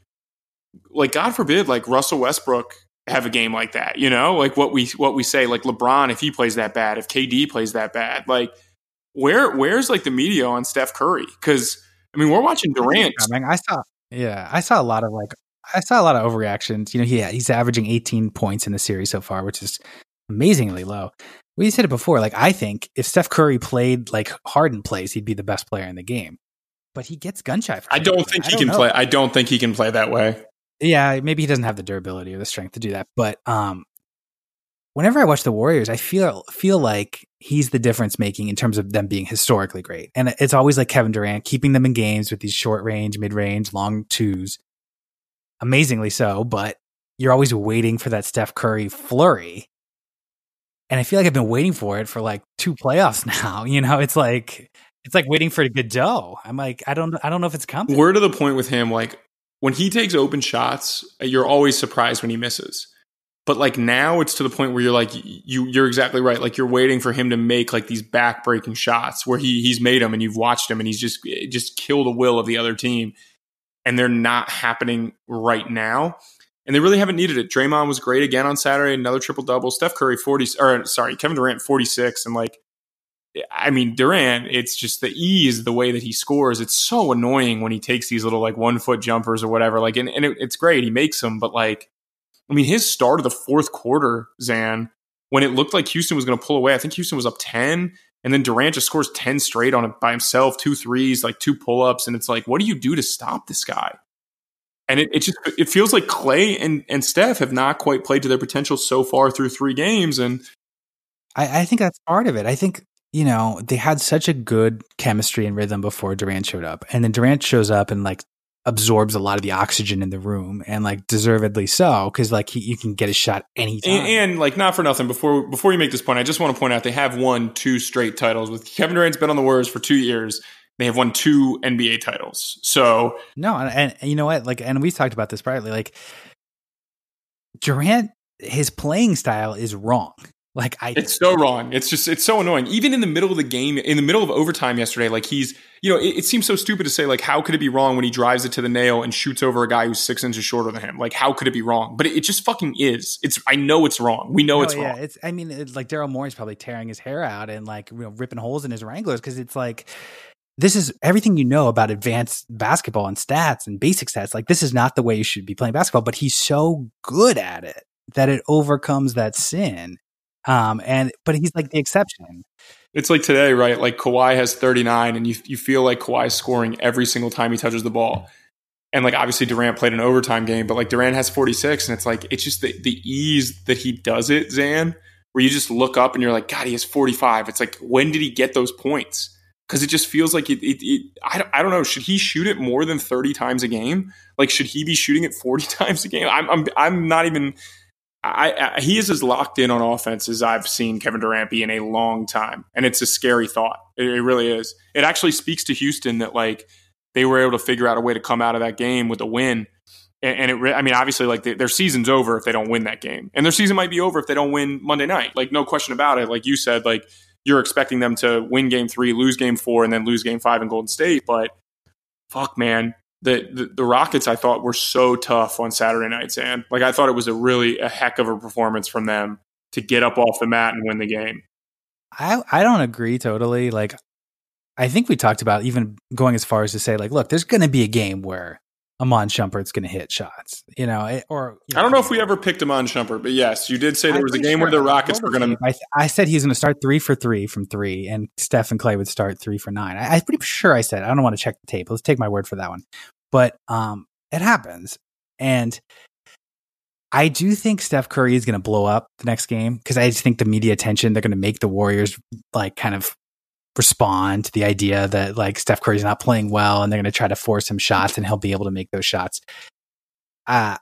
like, God forbid, like Russell Westbrook have a game like that, you know? Like what we say, like LeBron, if he plays that bad, if KD plays that bad, like where's like the media on Steph Curry? Because I mean, we're watching Durant. I saw a lot of overreactions. You know, he's averaging 18 points in the series so far, which is amazingly low. We said it before. Like, I think if Steph Curry played like Harden plays, he'd be the best player in the game. But he gets gun shy. I don't think he can play that way. Yeah, maybe he doesn't have the durability or the strength to do that. But whenever I watch the Warriors, I feel like he's the difference making in terms of them being historically great. And it's always like Kevin Durant keeping them in games with these short range, mid range, long twos. Amazingly so, but you're always waiting for that Steph Curry flurry. And I feel like I've been waiting for it for like two playoffs now. You know, it's like waiting for a Godot. I'm like, I don't know if it's coming. We're to the point with him, like when he takes open shots, you're always surprised when he misses. But like now it's to the point where you're like, you're exactly right. Like you're waiting for him to make like these back-breaking shots where he's made them and you've watched him and he's just killed the will of the other team. And they're not happening right now. And they really haven't needed it. Draymond was great again on Saturday, another triple-double. Steph Curry, Kevin Durant, 46. And like, I mean, Durant, it's just the ease, the way that he scores. It's so annoying when he takes these little like 1-foot jumpers or whatever. Like, and it's great. He makes them. But like, I mean, his start of the fourth quarter, Zan, when it looked like Houston was going to pull away, I think Houston was up 10. And then Durant just scores 10 straight on it by himself, 2 threes, like 2 pull-ups. And it's like, what do you do to stop this guy? And it feels like Klay and Steph have not quite played to their potential so far through 3 games. And I think that's part of it. I think, you know, they had such a good chemistry and rhythm before Durant showed up. And then Durant shows up and like absorbs a lot of the oxygen in the room, and like deservedly so, because like you can get a shot anytime. And like, not for nothing, before you make this point, I just want to point out they have won 2 straight titles. With Kevin Durant's been on the Warriors for 2 years, they have won 2 NBA titles. So no, and you know what? Like, and we talked about this privately. Like Durant, his playing style is wrong. Like it's so wrong. It's so annoying. Even in the middle of the game, in the middle of overtime yesterday, like he's, you know, it seems so stupid to say, like, how could it be wrong when he drives it to the nail and shoots over a guy who's 6 inches shorter than him? Like, how could it be wrong? But it just fucking is. I know it's wrong. We know it's wrong. I mean, it's like Daryl Morey's probably tearing his hair out and like, you know, ripping holes in his Wranglers. 'Cause it's like, this is everything you know about advanced basketball and stats and basic stats. Like, this is not the way you should be playing basketball, but he's so good at it that it overcomes that sin. But he's like the exception. It's like today, right? Like Kawhi has 39 and you feel like Kawhi's scoring every single time he touches the ball. And like, obviously Durant played an overtime game, but like Durant has 46 and it's like, it's just the ease that he does it, Zan, where you just look up and you're like, God, he has 45. It's like, when did he get those points? 'Cause it just feels like I don't know. Should he shoot it more than 30 times a game? Like, should he be shooting it 40 times a game? I'm not even, he is as locked in on offense as I've seen Kevin Durant be in a long time. And it's a scary thought. It really is. It actually speaks to Houston that like they were able to figure out a way to come out of that game with a win. And I mean, obviously like their season's over if they don't win that game, and their season might be over if they don't win Monday night. Like, no question about it. Like you said, like you're expecting them to win Game 3, lose Game 4, and then lose Game 5 in Golden State. But fuck, man. The Rockets, I thought, were so tough on Saturday nights, and like I thought it was a heck of a performance from them to get up off the mat and win the game. I don't agree totally. Like, I think we talked about even going as far as to say, like, look, there's going to be a game where Iman Shumpert's going to hit shots, you know, or you know, I don't know if we ever picked Iman Shumpert, but yes, you did say there was a game where the Rockets were going to. I said he's going to start 3 for 3 from three, and Steph and Klay would start 3 for 9. I'm pretty sure I said. I don't want to check the tape. Let's take my word for that one. But it happens, and I do think Steph Curry is going to blow up the next game because I just think the media attention, they're going to make the Warriors like kind of respond to the idea that like Steph Curry's not playing well and they're going to try to force him shots and he'll be able to make those shots. I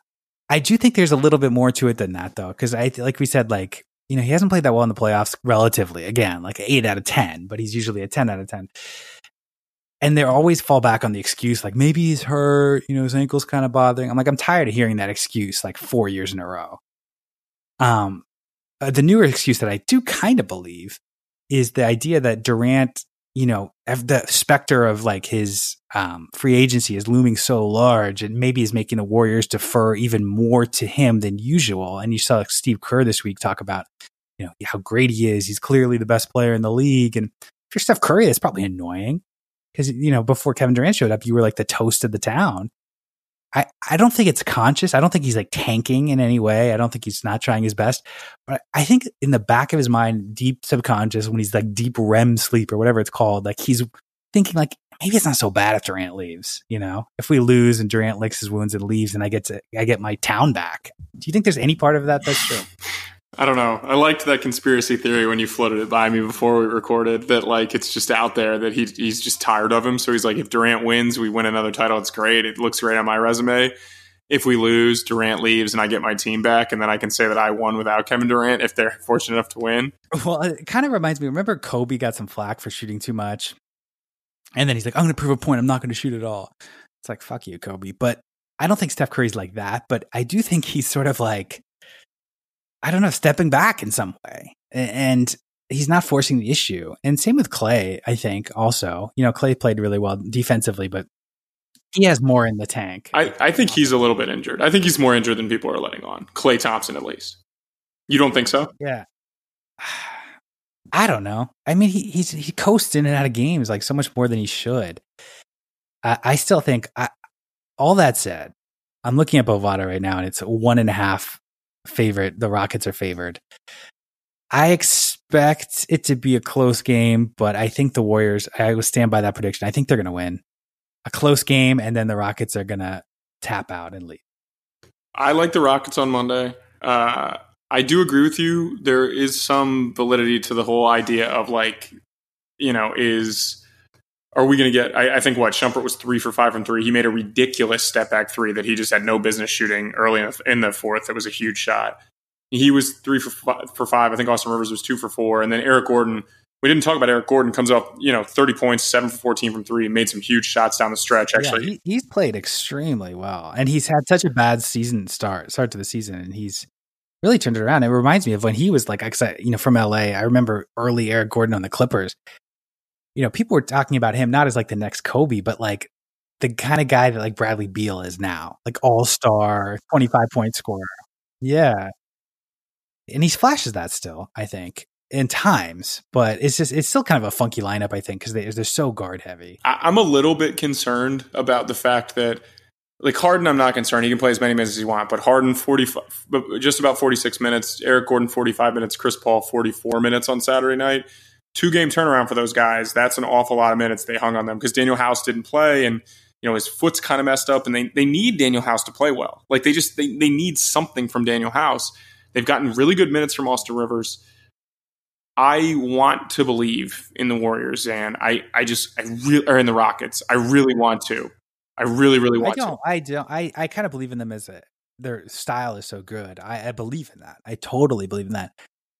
do think there's a little bit more to it than that though. Cause I, like we said, like, you know, he hasn't played that well in the playoffs relatively, again, like 8 out of 10, but he's usually a 10 out of 10. And they always fall back on the excuse, like maybe he's hurt, you know, his ankle's kind of bothering. I'm like, I'm tired of hearing that excuse like 4 years in a row. The newer excuse that I do kind of believe is the idea that Durant, you know, the specter of like his free agency is looming so large and maybe is making the Warriors defer even more to him than usual. And you saw like, Steve Kerr this week talk about, you know, how great he is. He's clearly the best player in the league. And if you're Steph Curry, that's probably annoying because, you know, before Kevin Durant showed up, you were like the toast of the town. I don't think it's conscious. I don't think he's like tanking in any way. I don't think he's not trying his best. But I think in the back of his mind, deep subconscious, when he's like deep REM sleep or whatever it's called, like he's thinking like, maybe it's not so bad if Durant leaves, you know, if we lose and Durant licks his wounds and leaves and I get my town back. Do you think there's any part of that that's true? I don't know. I liked that conspiracy theory when you floated it by me before we recorded that, like, it's just out there that he's just tired of him. So he's like, if Durant wins, we win another title. It's great. It looks great on my resume. If we lose, Durant leaves and I get my team back. And then I can say that I won without Kevin Durant if they're fortunate enough to win. Well, it kind of reminds me, remember Kobe got some flack for shooting too much. And then he's like, I'm going to prove a point. I'm not going to shoot at all. It's like, fuck you, Kobe. But I don't think Steph Curry's like that. But I do think he's sort of like, I don't know, stepping back in some way. And he's not forcing the issue. And same with Klay, I think, also. You know, Klay played really well defensively, but he has more in the tank. I think he's a little bit injured. I think he's more injured than people are letting on. Klay Thompson, at least. You don't think so? Yeah. I don't know. I mean, he coasts in and out of games like so much more than he should. I still think, all that said, I'm looking at Bovada right now, and it's 1.5 favorite. The Rockets are favored. I expect it to be a close game, but I think the Warriors, I will stand by that prediction. I think they're going to win a close game, and then the Rockets are going to tap out and leave. I like the Rockets on Monday. I do agree with you. There is some validity to the whole idea of like, you know, are we going to get, I think what Shumpert was 3 for 5 from three. He made a ridiculous step back three that he just had no business shooting early in the fourth. That was a huge shot. He was 3 for 5. I think Austin Rivers was 2 for 4. And then Eric Gordon, we didn't talk about Eric Gordon, comes up, you know, 30 points, 7 for 14 from three, made some huge shots down the stretch. Actually, yeah, he's played extremely well, and he's had such a bad start to the season. And he's really turned it around. It reminds me of when he was like, you know, from LA, I remember early Eric Gordon on the Clippers. You know, people were talking about him not as like the next Kobe, but like the kind of guy that like Bradley Beal is now, like all-star, 25-point scorer. Yeah. And he flashes that still, I think, in times. But it's still kind of a funky lineup, I think, because they're so guard-heavy. I'm a little bit concerned about the fact that, like Harden, I'm not concerned. He can play as many minutes as he wants. But Harden, just about 46 minutes. Eric Gordon, 45 minutes. Chris Paul, 44 minutes on Saturday night. 2-game turnaround for those guys. That's an awful lot of minutes they hung on them because Daniel House didn't play and, you know, his foot's kind of messed up and they need Daniel House to play well. Like they need something from Daniel House. They've gotten really good minutes from Austin Rivers. I want to believe in the Warriors and or in the Rockets. I really want to. I really, really want to. I kind of believe in them as their style is so good. I believe in that. I totally believe in that.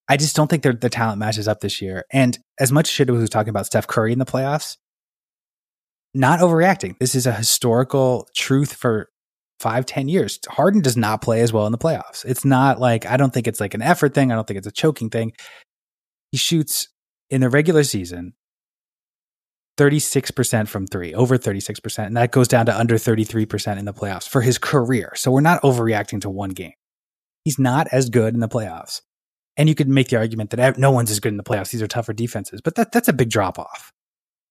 I just don't think the talent matches up this year. And as much shit as we were talking about Steph Curry in the playoffs, not overreacting. This is a historical truth for 5-10 years. Harden does not play as well in the playoffs. It's not like, I don't think it's like an effort thing. I don't think it's a choking thing. He shoots in the regular season 36% from three, over 36%. And that goes down to under 33% in the playoffs for his career. So we're not overreacting to one game. He's not as good in the playoffs. And you could make the argument that no one's as good in the playoffs. These are tougher defenses, but that's a big drop off.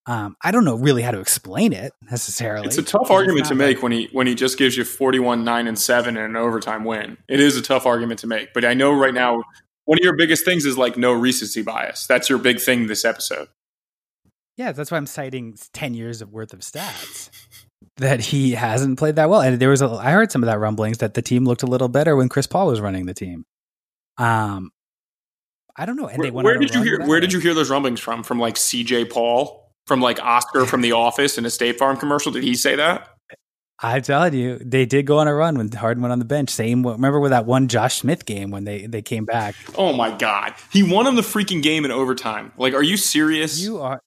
I don't know really how to explain it necessarily. It's a tough argument to make when he just gives you 41, 9, and 7 in an overtime win. It is a tough argument to make. But I know right now one of your biggest things is like no recency bias. That's your big thing this episode. Yeah, that's why I'm citing 10 years of worth of stats that he hasn't played that well. And there was I heard some of that rumblings that the team looked a little better when Chris Paul was running the team. I don't know. And where did you hear those rumblings from? From like CJ Paul? From like Oscar from The Office in a State Farm commercial? Did he say that? I'm telling you, they did go on a run when Harden went on the bench. Same, remember with that one Josh Smith game when they came back? Oh my God. He won him the freaking game in overtime. Like, are you serious? You are.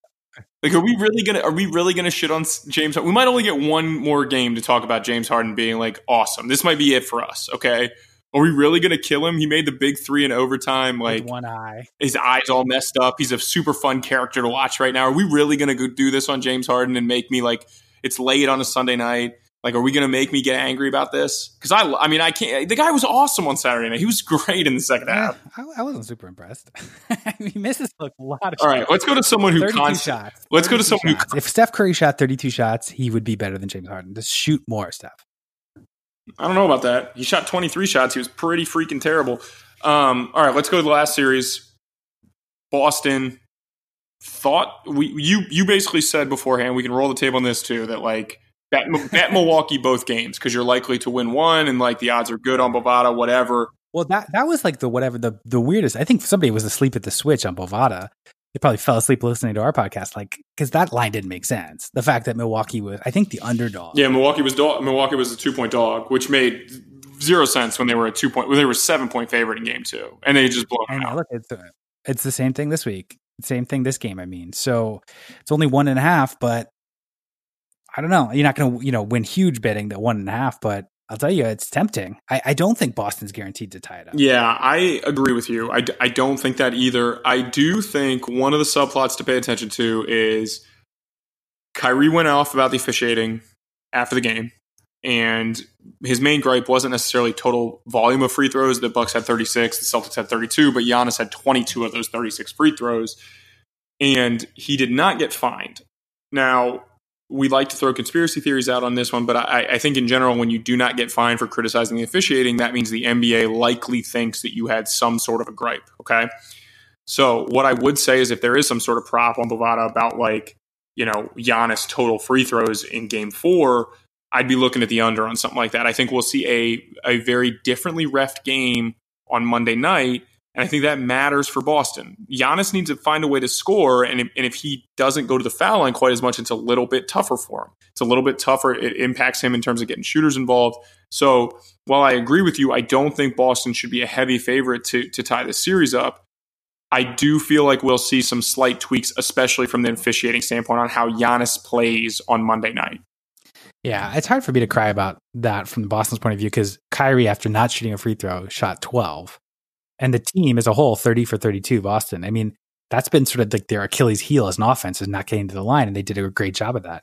Like, are we really gonna shit on James Harden? We might only get one more game to talk about James Harden being like awesome. This might be it for us, okay? Are we really going to kill him? He made the big three in overtime. Like, with one eye. His eye's all messed up. He's a super fun character to watch right now. Are we really going to go do this on James Harden and make me like it's late on a Sunday night? Like, are we going to make me get angry about this? Because I mean, I can't. The guy was awesome on Saturday night. He was great in the second half. I wasn't super impressed. He misses a lot of shots. All right, let's go to someone who constantly. Let's go to someone shots. If Steph Curry shot 32 shots, he would be better than James Harden. Just shoot more, Steph. I don't know about that. He shot 23 shots. He was pretty freaking terrible. All right, let's go to the last series. Boston thought you basically said beforehand, we can roll the tape on this too, that like bet Milwaukee both games because you're likely to win one and like the odds are good on Bovada, whatever. Well, that was like the weirdest. I think somebody was asleep at the switch on Bovada. They probably fell asleep listening to our podcast, like because that line didn't make sense. The fact that Milwaukee was, I think, the underdog. Yeah, Milwaukee was a 2-point dog, which made 0 sense when they were a 2-point. When they were 7-point favorite in game 2, and they just blew them out. Look, it's the same thing this week. Same thing this game. I mean, so it's only 1.5, but I don't know. You're not going to win huge betting that 1.5, but I'll tell you, it's tempting. I don't think Boston's guaranteed to tie it up. Yeah, I agree with you. I don't think that either. I do think one of the subplots to pay attention to is Kyrie went off about the officiating after the game, and his main gripe wasn't necessarily total volume of free throws. The Bucks had 36, the Celtics had 32, but Giannis had 22 of those 36 free throws, and he did not get fined. Now, we like to throw conspiracy theories out on this one, but I think in general, when you do not get fined for criticizing the officiating, that means the NBA likely thinks that you had some sort of a gripe, okay? So what I would say is if there is some sort of prop on Bovada about like, Giannis total free throws in game 4, I'd be looking at the under on something like that. I think we'll see a very differently reffed game on Monday night. And I think that matters for Boston. Giannis needs to find a way to score, and if he doesn't go to the foul line quite as much, it's a little bit tougher for him. It's a little bit tougher. It impacts him in terms of getting shooters involved. So while I agree with you, I don't think Boston should be a heavy favorite to tie this series up. I do feel like we'll see some slight tweaks, especially from the officiating standpoint, on how Giannis plays on Monday night. Yeah, it's hard for me to cry about that from Boston's point of view because Kyrie, after not shooting a free throw, shot 12. And the team as a whole, 30 for 32, Boston. I mean, that's been sort of like their Achilles heel as an offense is not getting to the line, and they did a great job of that.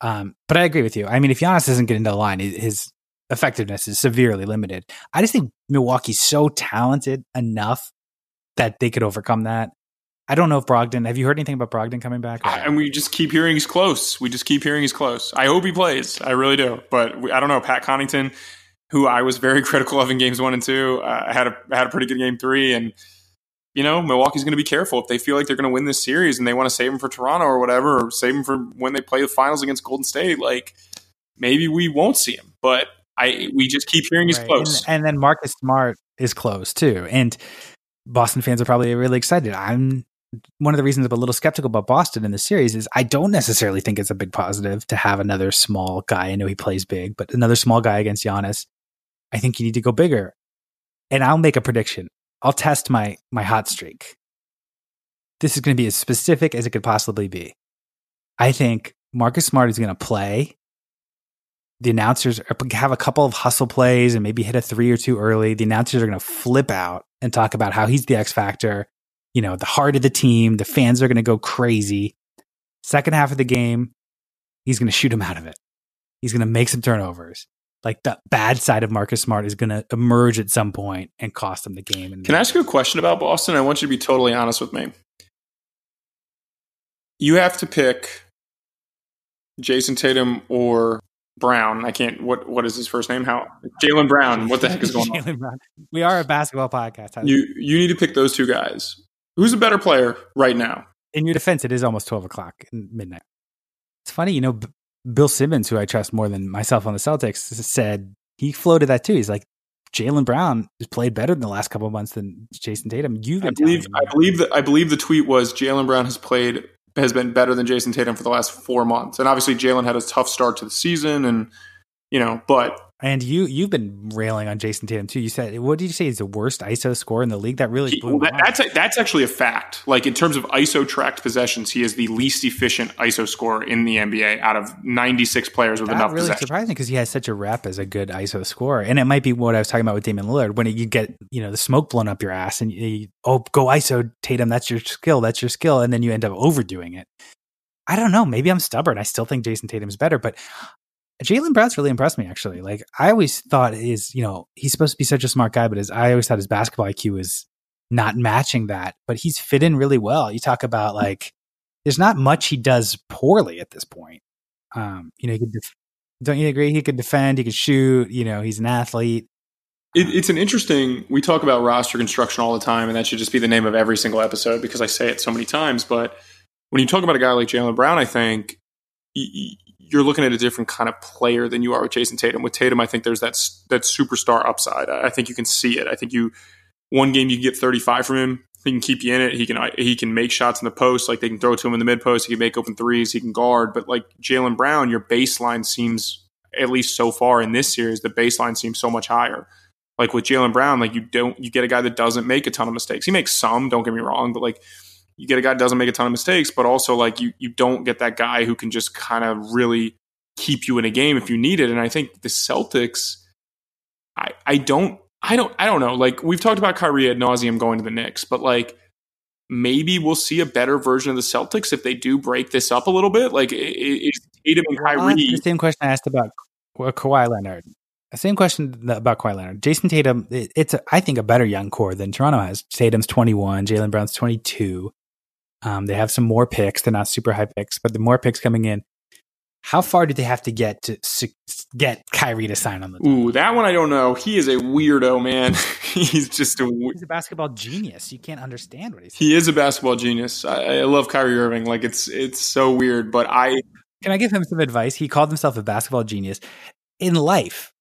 But I agree with you. I mean, if Giannis doesn't get into the line, his effectiveness is severely limited. I just think Milwaukee's so talented enough that they could overcome that. I don't know if Brogdon – have you heard anything about Brogdon coming back? And we just keep hearing he's close. I hope he plays. I really do. But I don't know. Pat Connaughton – who I was very critical of in games 1 and 2, had a pretty good game 3, and Milwaukee's going to be careful if they feel like they're going to win this series and they want to save them for Toronto or whatever, or save them for when they play the finals against Golden State. Like maybe we won't see him, but we just keep hearing he's close. And then Marcus Smart is close too, and Boston fans are probably really excited. I'm one of the reasons I'm a little skeptical about Boston in the series is I don't necessarily think it's a big positive to have another small guy. I know he plays big, but another small guy against Giannis. I think you need to go bigger. And I'll make a prediction. I'll test my hot streak. This is going to be as specific as it could possibly be. I think Marcus Smart is going to play. The announcers have a couple of hustle plays and maybe hit a 3 or 2 early. The announcers are going to flip out and talk about how he's the X factor, the heart of the team. The fans are going to go crazy. Second half of the game, he's going to shoot him out of it. He's going to make some turnovers. Like the bad side of Marcus Smart is going to emerge at some point and cost them the game. Can I ask you a question about Boston? I want you to be totally honest with me. You have to pick Jason Tatum or Brown. I can't. What is his first name? How Jaylen Brown? What the heck is going on? Jaylen Brown. We are a basketball podcast. You need to pick those two guys. Who's a better player right now? In your defense, it is almost 12:00 midnight. It's funny, you know. Bill Simmons, who I trust more than myself on the Celtics, said he floated that too. He's like, Jaylen Brown has played better in the last couple of months than Jason Tatum. I believe the tweet was Jaylen Brown has been better than Jason Tatum for the last 4 months. And obviously Jaylen had a tough start to the season, and you've been railing on Jason Tatum too. You said, what did you say? He's the worst ISO scorer in the league. That really blew me. That's actually a fact. Like in terms of ISO tracked possessions, he is the least efficient ISO scorer in the NBA out of 96 players with enough possessions. That's really surprising because he has such a rep as a good ISO scorer. And it might be what I was talking about with Damian Lillard when you get the smoke blown up your ass and go ISO Tatum. That's your skill, and then you end up overdoing it. I don't know. Maybe I'm stubborn. I still think Jason Tatum's better, but Jaylen Brown's really impressed me, actually. Like, I always thought he's supposed to be such a smart guy, but I always thought his basketball IQ is not matching that. But he's fit in really well. You talk about, like, there's not much he does poorly at this point. Don't you agree? He could defend, he could shoot, he's an athlete. It's an interesting, we talk about roster construction all the time, and that should just be the name of every single episode because I say it so many times. But when you talk about a guy like Jaylen Brown, I think you're looking at a different kind of player than you are with Jason Tatum. With Tatum, I think there's that superstar upside. I think you can see it. I think one game you can get 35 from him. He can keep you in it. He can make shots in the post. Like they can throw it to him in the mid post. He can make open threes. He can guard. But like Jaylen Brown, your baseline seems, at least so far in this series, the baseline seems so much higher. Like with Jaylen Brown, like you get a guy that doesn't make a ton of mistakes. He makes some, don't get me wrong, but like, you get a guy that doesn't make a ton of mistakes, but also like you don't get that guy who can just kind of really keep you in a game if you need it. And I think the Celtics, I don't know. Like we've talked about Kyrie ad nauseum going to the Knicks, but like maybe we'll see a better version of the Celtics if they do break this up a little bit. Like is Tatum and Kyrie the same question I asked about Kawhi Leonard? Same question about Kawhi Leonard. Jason Tatum, I think a better young core than Toronto has. Tatum's 21, Jaylen Brown's 22. They have some more picks. They're not super high picks, but the more picks coming in. How far do they have to get get Kyrie to sign on the team? Ooh, that one I don't know. He is a weirdo, man. He's a basketball genius. You can't understand what he's saying. He is a basketball genius. I love Kyrie Irving. Like it's so weird, but can I give him some advice? He called himself a basketball genius. In life,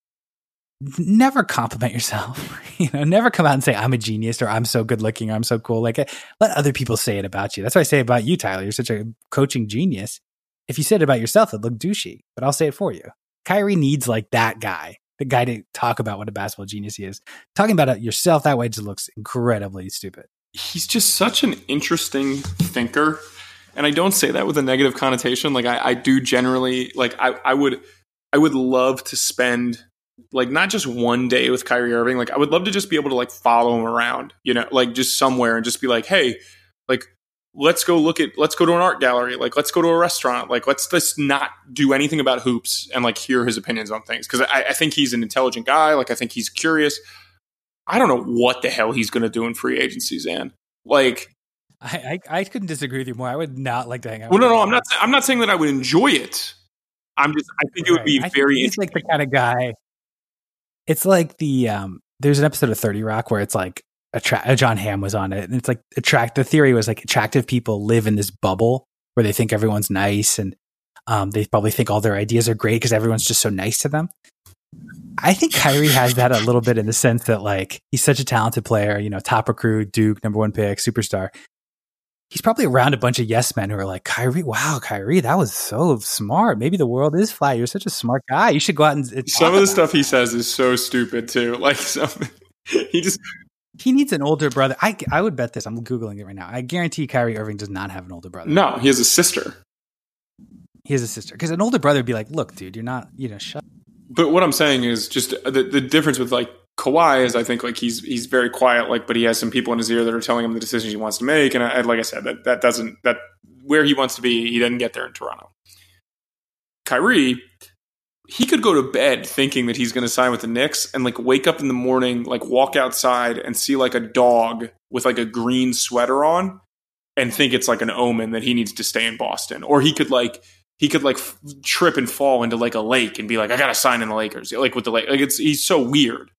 never compliment yourself. Never come out and say, I'm a genius or I'm so good looking or I'm so cool. Like, let other people say it about you. That's what I say about you, Tyler. You're such a coaching genius. If you said it about yourself, it'd look douchey, but I'll say it for you. Kyrie needs like that guy, the guy to talk about what a basketball genius he is. Talking about it yourself that way just looks incredibly stupid. He's just such an interesting thinker. And I don't say that with a negative connotation. Like I do generally, like I would love to spend like not just one day with Kyrie Irving. Like I would love to just be able to like follow him around, like just somewhere and just be like, hey, like let's go to an art gallery. Like let's go to a restaurant. Like let's not do anything about hoops and like hear his opinions on things. Cause I think he's an intelligent guy. Like I think he's curious. I don't know what the hell he's going to do in free agency, Zan. Like I couldn't disagree with you more. I would not like to hang out. Well, no, I'm not saying that I would enjoy it. I think it would be very interesting. He's like the kind of guy. It's like there's an episode of 30 Rock where it's like John Hamm was on it, and it's like the theory was like attractive people live in this bubble where they think everyone's nice, and they probably think all their ideas are great because everyone's just so nice to them. I think Kyrie has that a little bit in the sense that like he's such a talented player, top recruit, Duke, #1 pick, superstar. He's probably around a bunch of yes men who are like, Kyrie, wow, Kyrie, that was so smart. Maybe the world is flat. You're such a smart guy. You should go out and some of the stuff he says is so stupid too. Like he needs an older brother. I would bet this. I'm Googling it right now. I guarantee Kyrie Irving does not have an older brother. No, he has a sister. Because an older brother would be like, look, dude, you're not, shut up. But what I'm saying is just the difference with like Kawhi is I think like he's very quiet, like, but he has some people in his ear that are telling him the decisions he wants to make. And like I said, that where he wants to be, he doesn't get there in Toronto. Kyrie, he could go to bed thinking that he's going to sign with the Knicks and like wake up in the morning, like walk outside and see like a dog with like a green sweater on and think it's like an omen that he needs to stay in Boston, or he could trip and fall into like a lake and be like, I got to sign in the Lakers, like with the Lakers. Like he's so weird.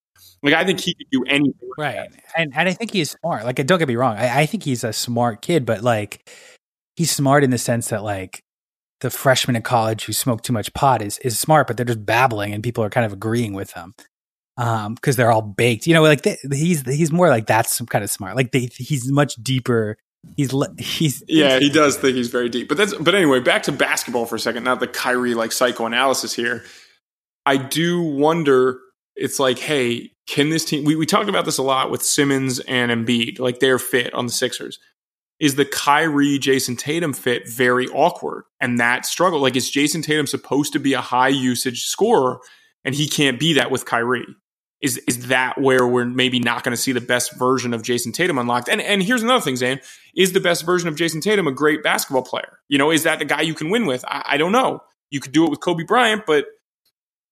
Like I think he could do anything. Right. And I think he is smart. Like, don't get me wrong. I think he's a smart kid, but like he's smart in the sense that like the freshman in college who smoked too much pot is smart, but they're just babbling and people are kind of agreeing with them. Cause they're all baked, you know, like he's more like that's some kind of smart, like he's much deeper. He does think he's very deep, but anyway, back to basketball for a second, not the Kyrie, like psychoanalysis here. I do wonder, it's like, hey, can this team, we talked about this a lot with Simmons and Embiid, like their fit on the Sixers. Is the Kyrie, Jason Tatum fit very awkward? And that struggle, like is Jason Tatum supposed to be a high usage scorer and he can't be that with Kyrie? Is that where we're maybe not going to see the best version of Jason Tatum unlocked? And here's another thing, Zane. Is the best version of Jason Tatum a great basketball player? You know, is that the guy you can win with? I don't know. You could do it with Kobe Bryant, but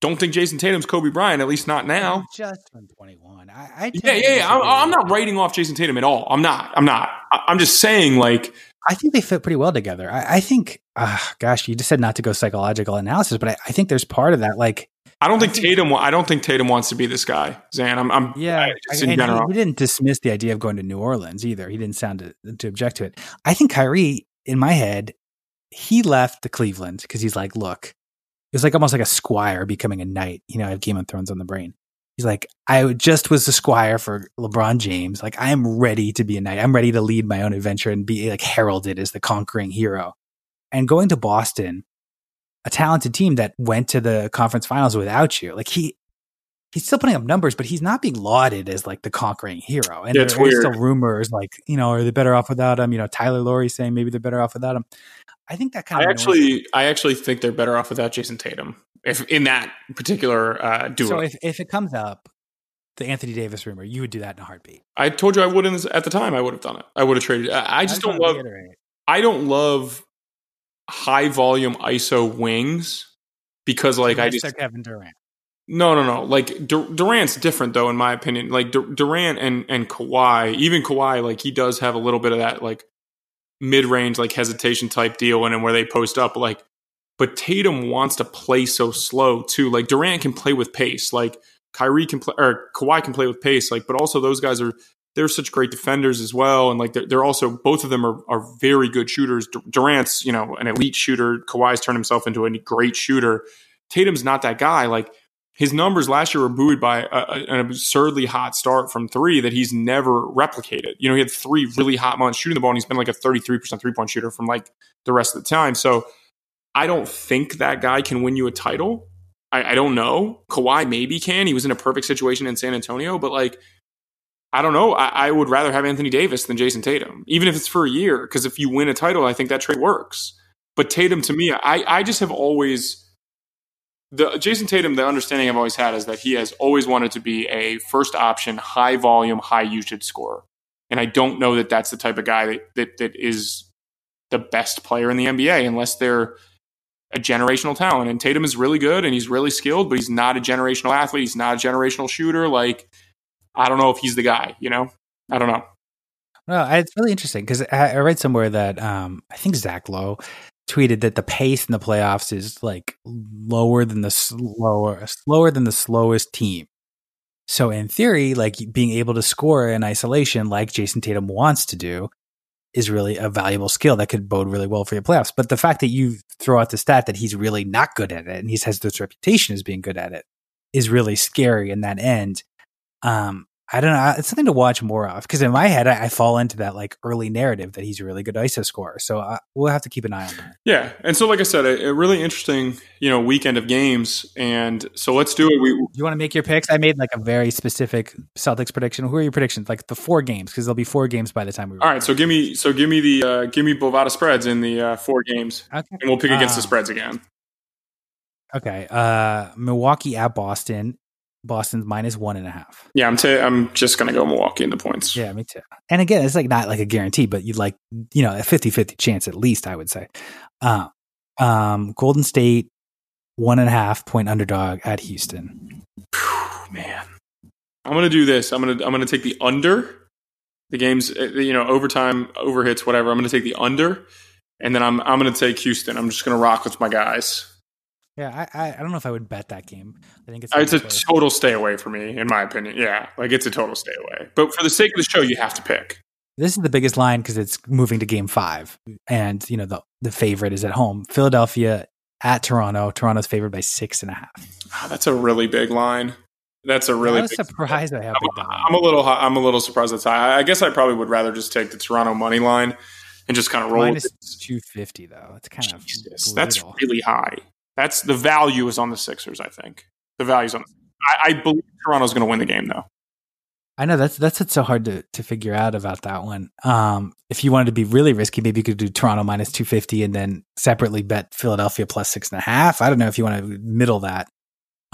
don't think Jason Tatum's Kobe Bryant, at least not now. I'm just turned 21. Yeah. I'm not writing off Jason Tatum at all. I'm not. I'm just saying, like, I think they fit pretty well together. I think, you just said not to go psychological analysis, but I think there's part of that, like, I don't think Tatum wants to be this guy, Zan. He didn't dismiss the idea of going to New Orleans either. He didn't sound to object to it. I think Kyrie, in my head, he left the Cleveland because he's like, look, it was like almost like a squire becoming a knight. You know, I have Game of Thrones on the brain. He's like, I just was the squire for LeBron James. Like, I am ready to be a knight. I'm ready to lead my own adventure and be like heralded as the conquering hero. And going to Boston, a talented team that went to the conference finals without you. Like he's still putting up numbers, but he's not being lauded as like the conquering hero. And there's still rumors like, you know, are they better off without him? You know, Tyler Lowry saying maybe they're better off without him. I think that kind of I actually think they're better off without Jason Tatum if in that particular duo. So if it comes up, the Anthony Davis rumor, you would do that in a heartbeat. I told you I wouldn't at the time. I would have done it. I would have traded. I don't love high volume ISO wings because like I just Kevin Durant. No. Like Durant's different though, in my opinion. Like Durant and Kawhi, even Kawhi, like he does have a little bit of that like mid range, like hesitation type deal in him where they post up. Like, but Tatum wants to play so slow too. Like Durant can play with pace. Like Kyrie can play or Kawhi can play with pace. Like, but also those guys are. They're such great defenders as well. And like, they're also, both of them are very good shooters. Durant's, you know, an elite shooter. Kawhi's turned himself into a great shooter. Tatum's not that guy. Like his numbers last year were buoyed by an absurdly hot start from three that he's never replicated. You know, he had three really hot months shooting the ball and he's been like a 33% 3-point shooter from like the rest of the time. So I don't think that guy can win you a title. I don't know. Kawhi maybe can. He was in a perfect situation in San Antonio, but like, I don't know. I would rather have Anthony Davis than Jason Tatum, even if it's for a year, because if you win a title, I think that trade works. But Tatum, to me, I just have always – the Jason Tatum, the understanding I've always had is that he has always wanted to be a first-option, high-volume, high-usage scorer. And I don't know that that's the type of guy that is the best player in the NBA unless they're a generational talent. And Tatum is really good and he's really skilled, but he's not a generational athlete. He's not a generational shooter. Like – I don't know if he's the guy, you know? I don't know. No, it's really interesting because I read somewhere that I think Zach Lowe tweeted that the pace in the playoffs is like slower than the slowest team. So in theory, like being able to score in isolation like Jason Tatum wants to do is really a valuable skill that could bode really well for your playoffs. But the fact that you throw out the stat that he's really not good at it and he has this reputation as being good at it is really scary in that end. I don't know. It's something to watch more of because in my head, I fall into that like early narrative that he's a really good ISO scorer. So we'll have to keep an eye on that. Yeah. And so, like I said, a really interesting, you know, weekend of games. And so let's do it. You want to make your picks? I made like a very specific Celtics prediction. Who are your predictions? Like the 4 games, because there'll be 4 games by the time we. All right. So give me Bovada spreads in the 4 games, okay. And we'll pick against the spreads again. Okay. Milwaukee at Boston. Boston's -1.5. Yeah, I'm just going to go Milwaukee in the points. Yeah, me too. And again, it's like not like a guarantee, but you'd like, you know, a 50-50 chance at least, I would say. Golden State, 1.5-point underdog at Houston. Whew, man. I'm going to do this. I'm going to take the under The game's, overtime, overhits, whatever. I'm going to take the under, and then I'm going to take Houston. I'm just going to rock with my guys. Yeah, I don't know if I would bet that game. I think it's a total stay away for me, in my opinion. Yeah, it's a total stay away. But for the sake of the show, you have to pick. This is the biggest line because it's moving to game 5, and the favorite is at home. Philadelphia at Toronto. Toronto's favored by 6.5. Oh, that's a really big line. That's a really. I was surprised I have. I'm a little surprised that's high. I guess I probably would rather just take the Toronto money line and just kind of roll minus with it. -250 though. That's kind Jesus, of that's really high. That's the value is on the Sixers. I think the value's on. I believe Toronto's going to win the game though. I know that's what's so hard to figure out about that one. If you wanted to be really risky, maybe you could do Toronto minus -250 and then separately bet Philadelphia plus 6.5. I don't know if you want to middle that.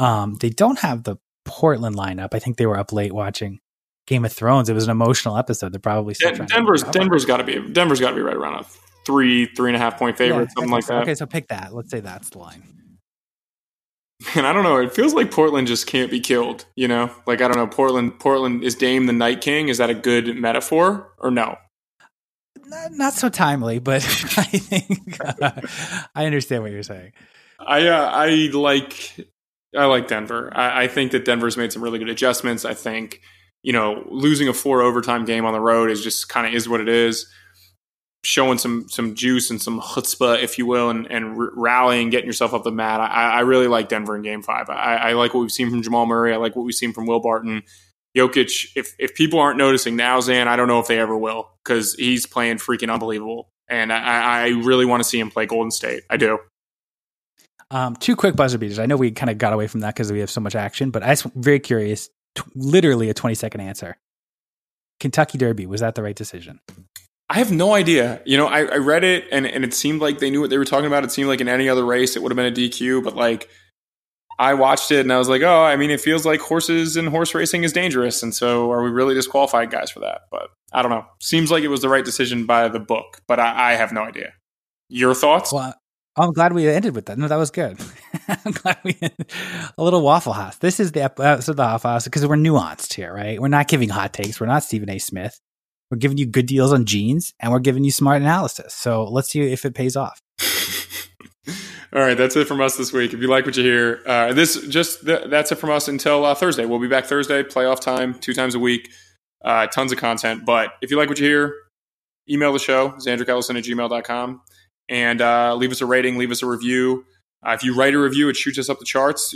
They don't have the Portland lineup. I think they were up late watching Game of Thrones. It was an emotional episode. They're probably still Denver's got to be right around a 3.5 point favorite, something like that. Okay, so pick that. Let's say that's the line. And I don't know. It feels like Portland just can't be killed. I don't know. Portland is Dame the Night King. Is that a good metaphor or no? Not so timely, but I think I understand what you're saying. I like Denver. I think that Denver's made some really good adjustments. I think, losing a 4 overtime game on the road is just kind of is what it is. Showing some juice and some chutzpah, if you will, and rallying, getting yourself up the mat. I really like Denver in game 5. I like what we've seen from Jamal Murray. I like what we've seen from Will Barton. Jokic, if people aren't noticing now, Zan, I don't know if they ever will because he's playing freaking unbelievable. And I really want to see him play Golden State. I do. 2 quick buzzer beaters. I know we kind of got away from that because we have so much action, but I'm very curious, literally a 20-second answer. Kentucky Derby, was that the right decision? I have no idea. I read it and it seemed like they knew what they were talking about. It seemed like in any other race, it would have been a DQ, but I watched it and I was like, oh, it feels like horses and horse racing is dangerous. And so are we really disqualified guys for that? But I don't know. Seems like it was the right decision by the book, but I have no idea. Your thoughts? Well, I'm glad we ended with that. No, that was good. I'm glad we ended. A little Waffle House. This is the episode of the Waffle House because we're nuanced here, right? We're not giving hot takes. We're not Stephen A. Smith. We're giving you good deals on jeans, and we're giving you smart analysis. So let's see if it pays off. All right, that's it from us this week. If you like what you hear, that's it from us until Thursday. We'll be back Thursday, playoff time, 2 times a week, tons of content. But if you like what you hear, email the show, xandrickellison@gmail.com, and leave us a rating, leave us a review. If you write a review, it shoots us up the charts,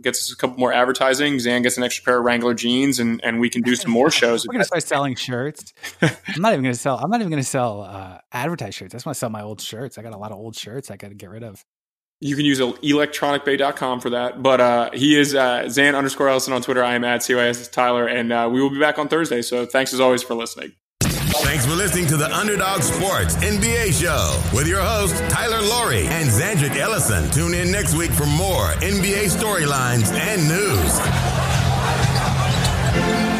gets us a couple more advertising. Zan gets an extra pair of Wrangler jeans and we can do some more shows. We're going to start selling shirts. I'm not even going to sell advertised shirts. I just want to sell my old shirts. I got a lot of old shirts I got to get rid of. You can use electronicbay.com for that. But he is Zan _Ellison on Twitter. I am @CYS Tyler. And we will be back on Thursday. So thanks as always for listening. Thanks for listening to the Underdog Sports NBA Show with your hosts, Tyler Lowry and Xandrick Ellison. Tune in next week for more NBA storylines and news.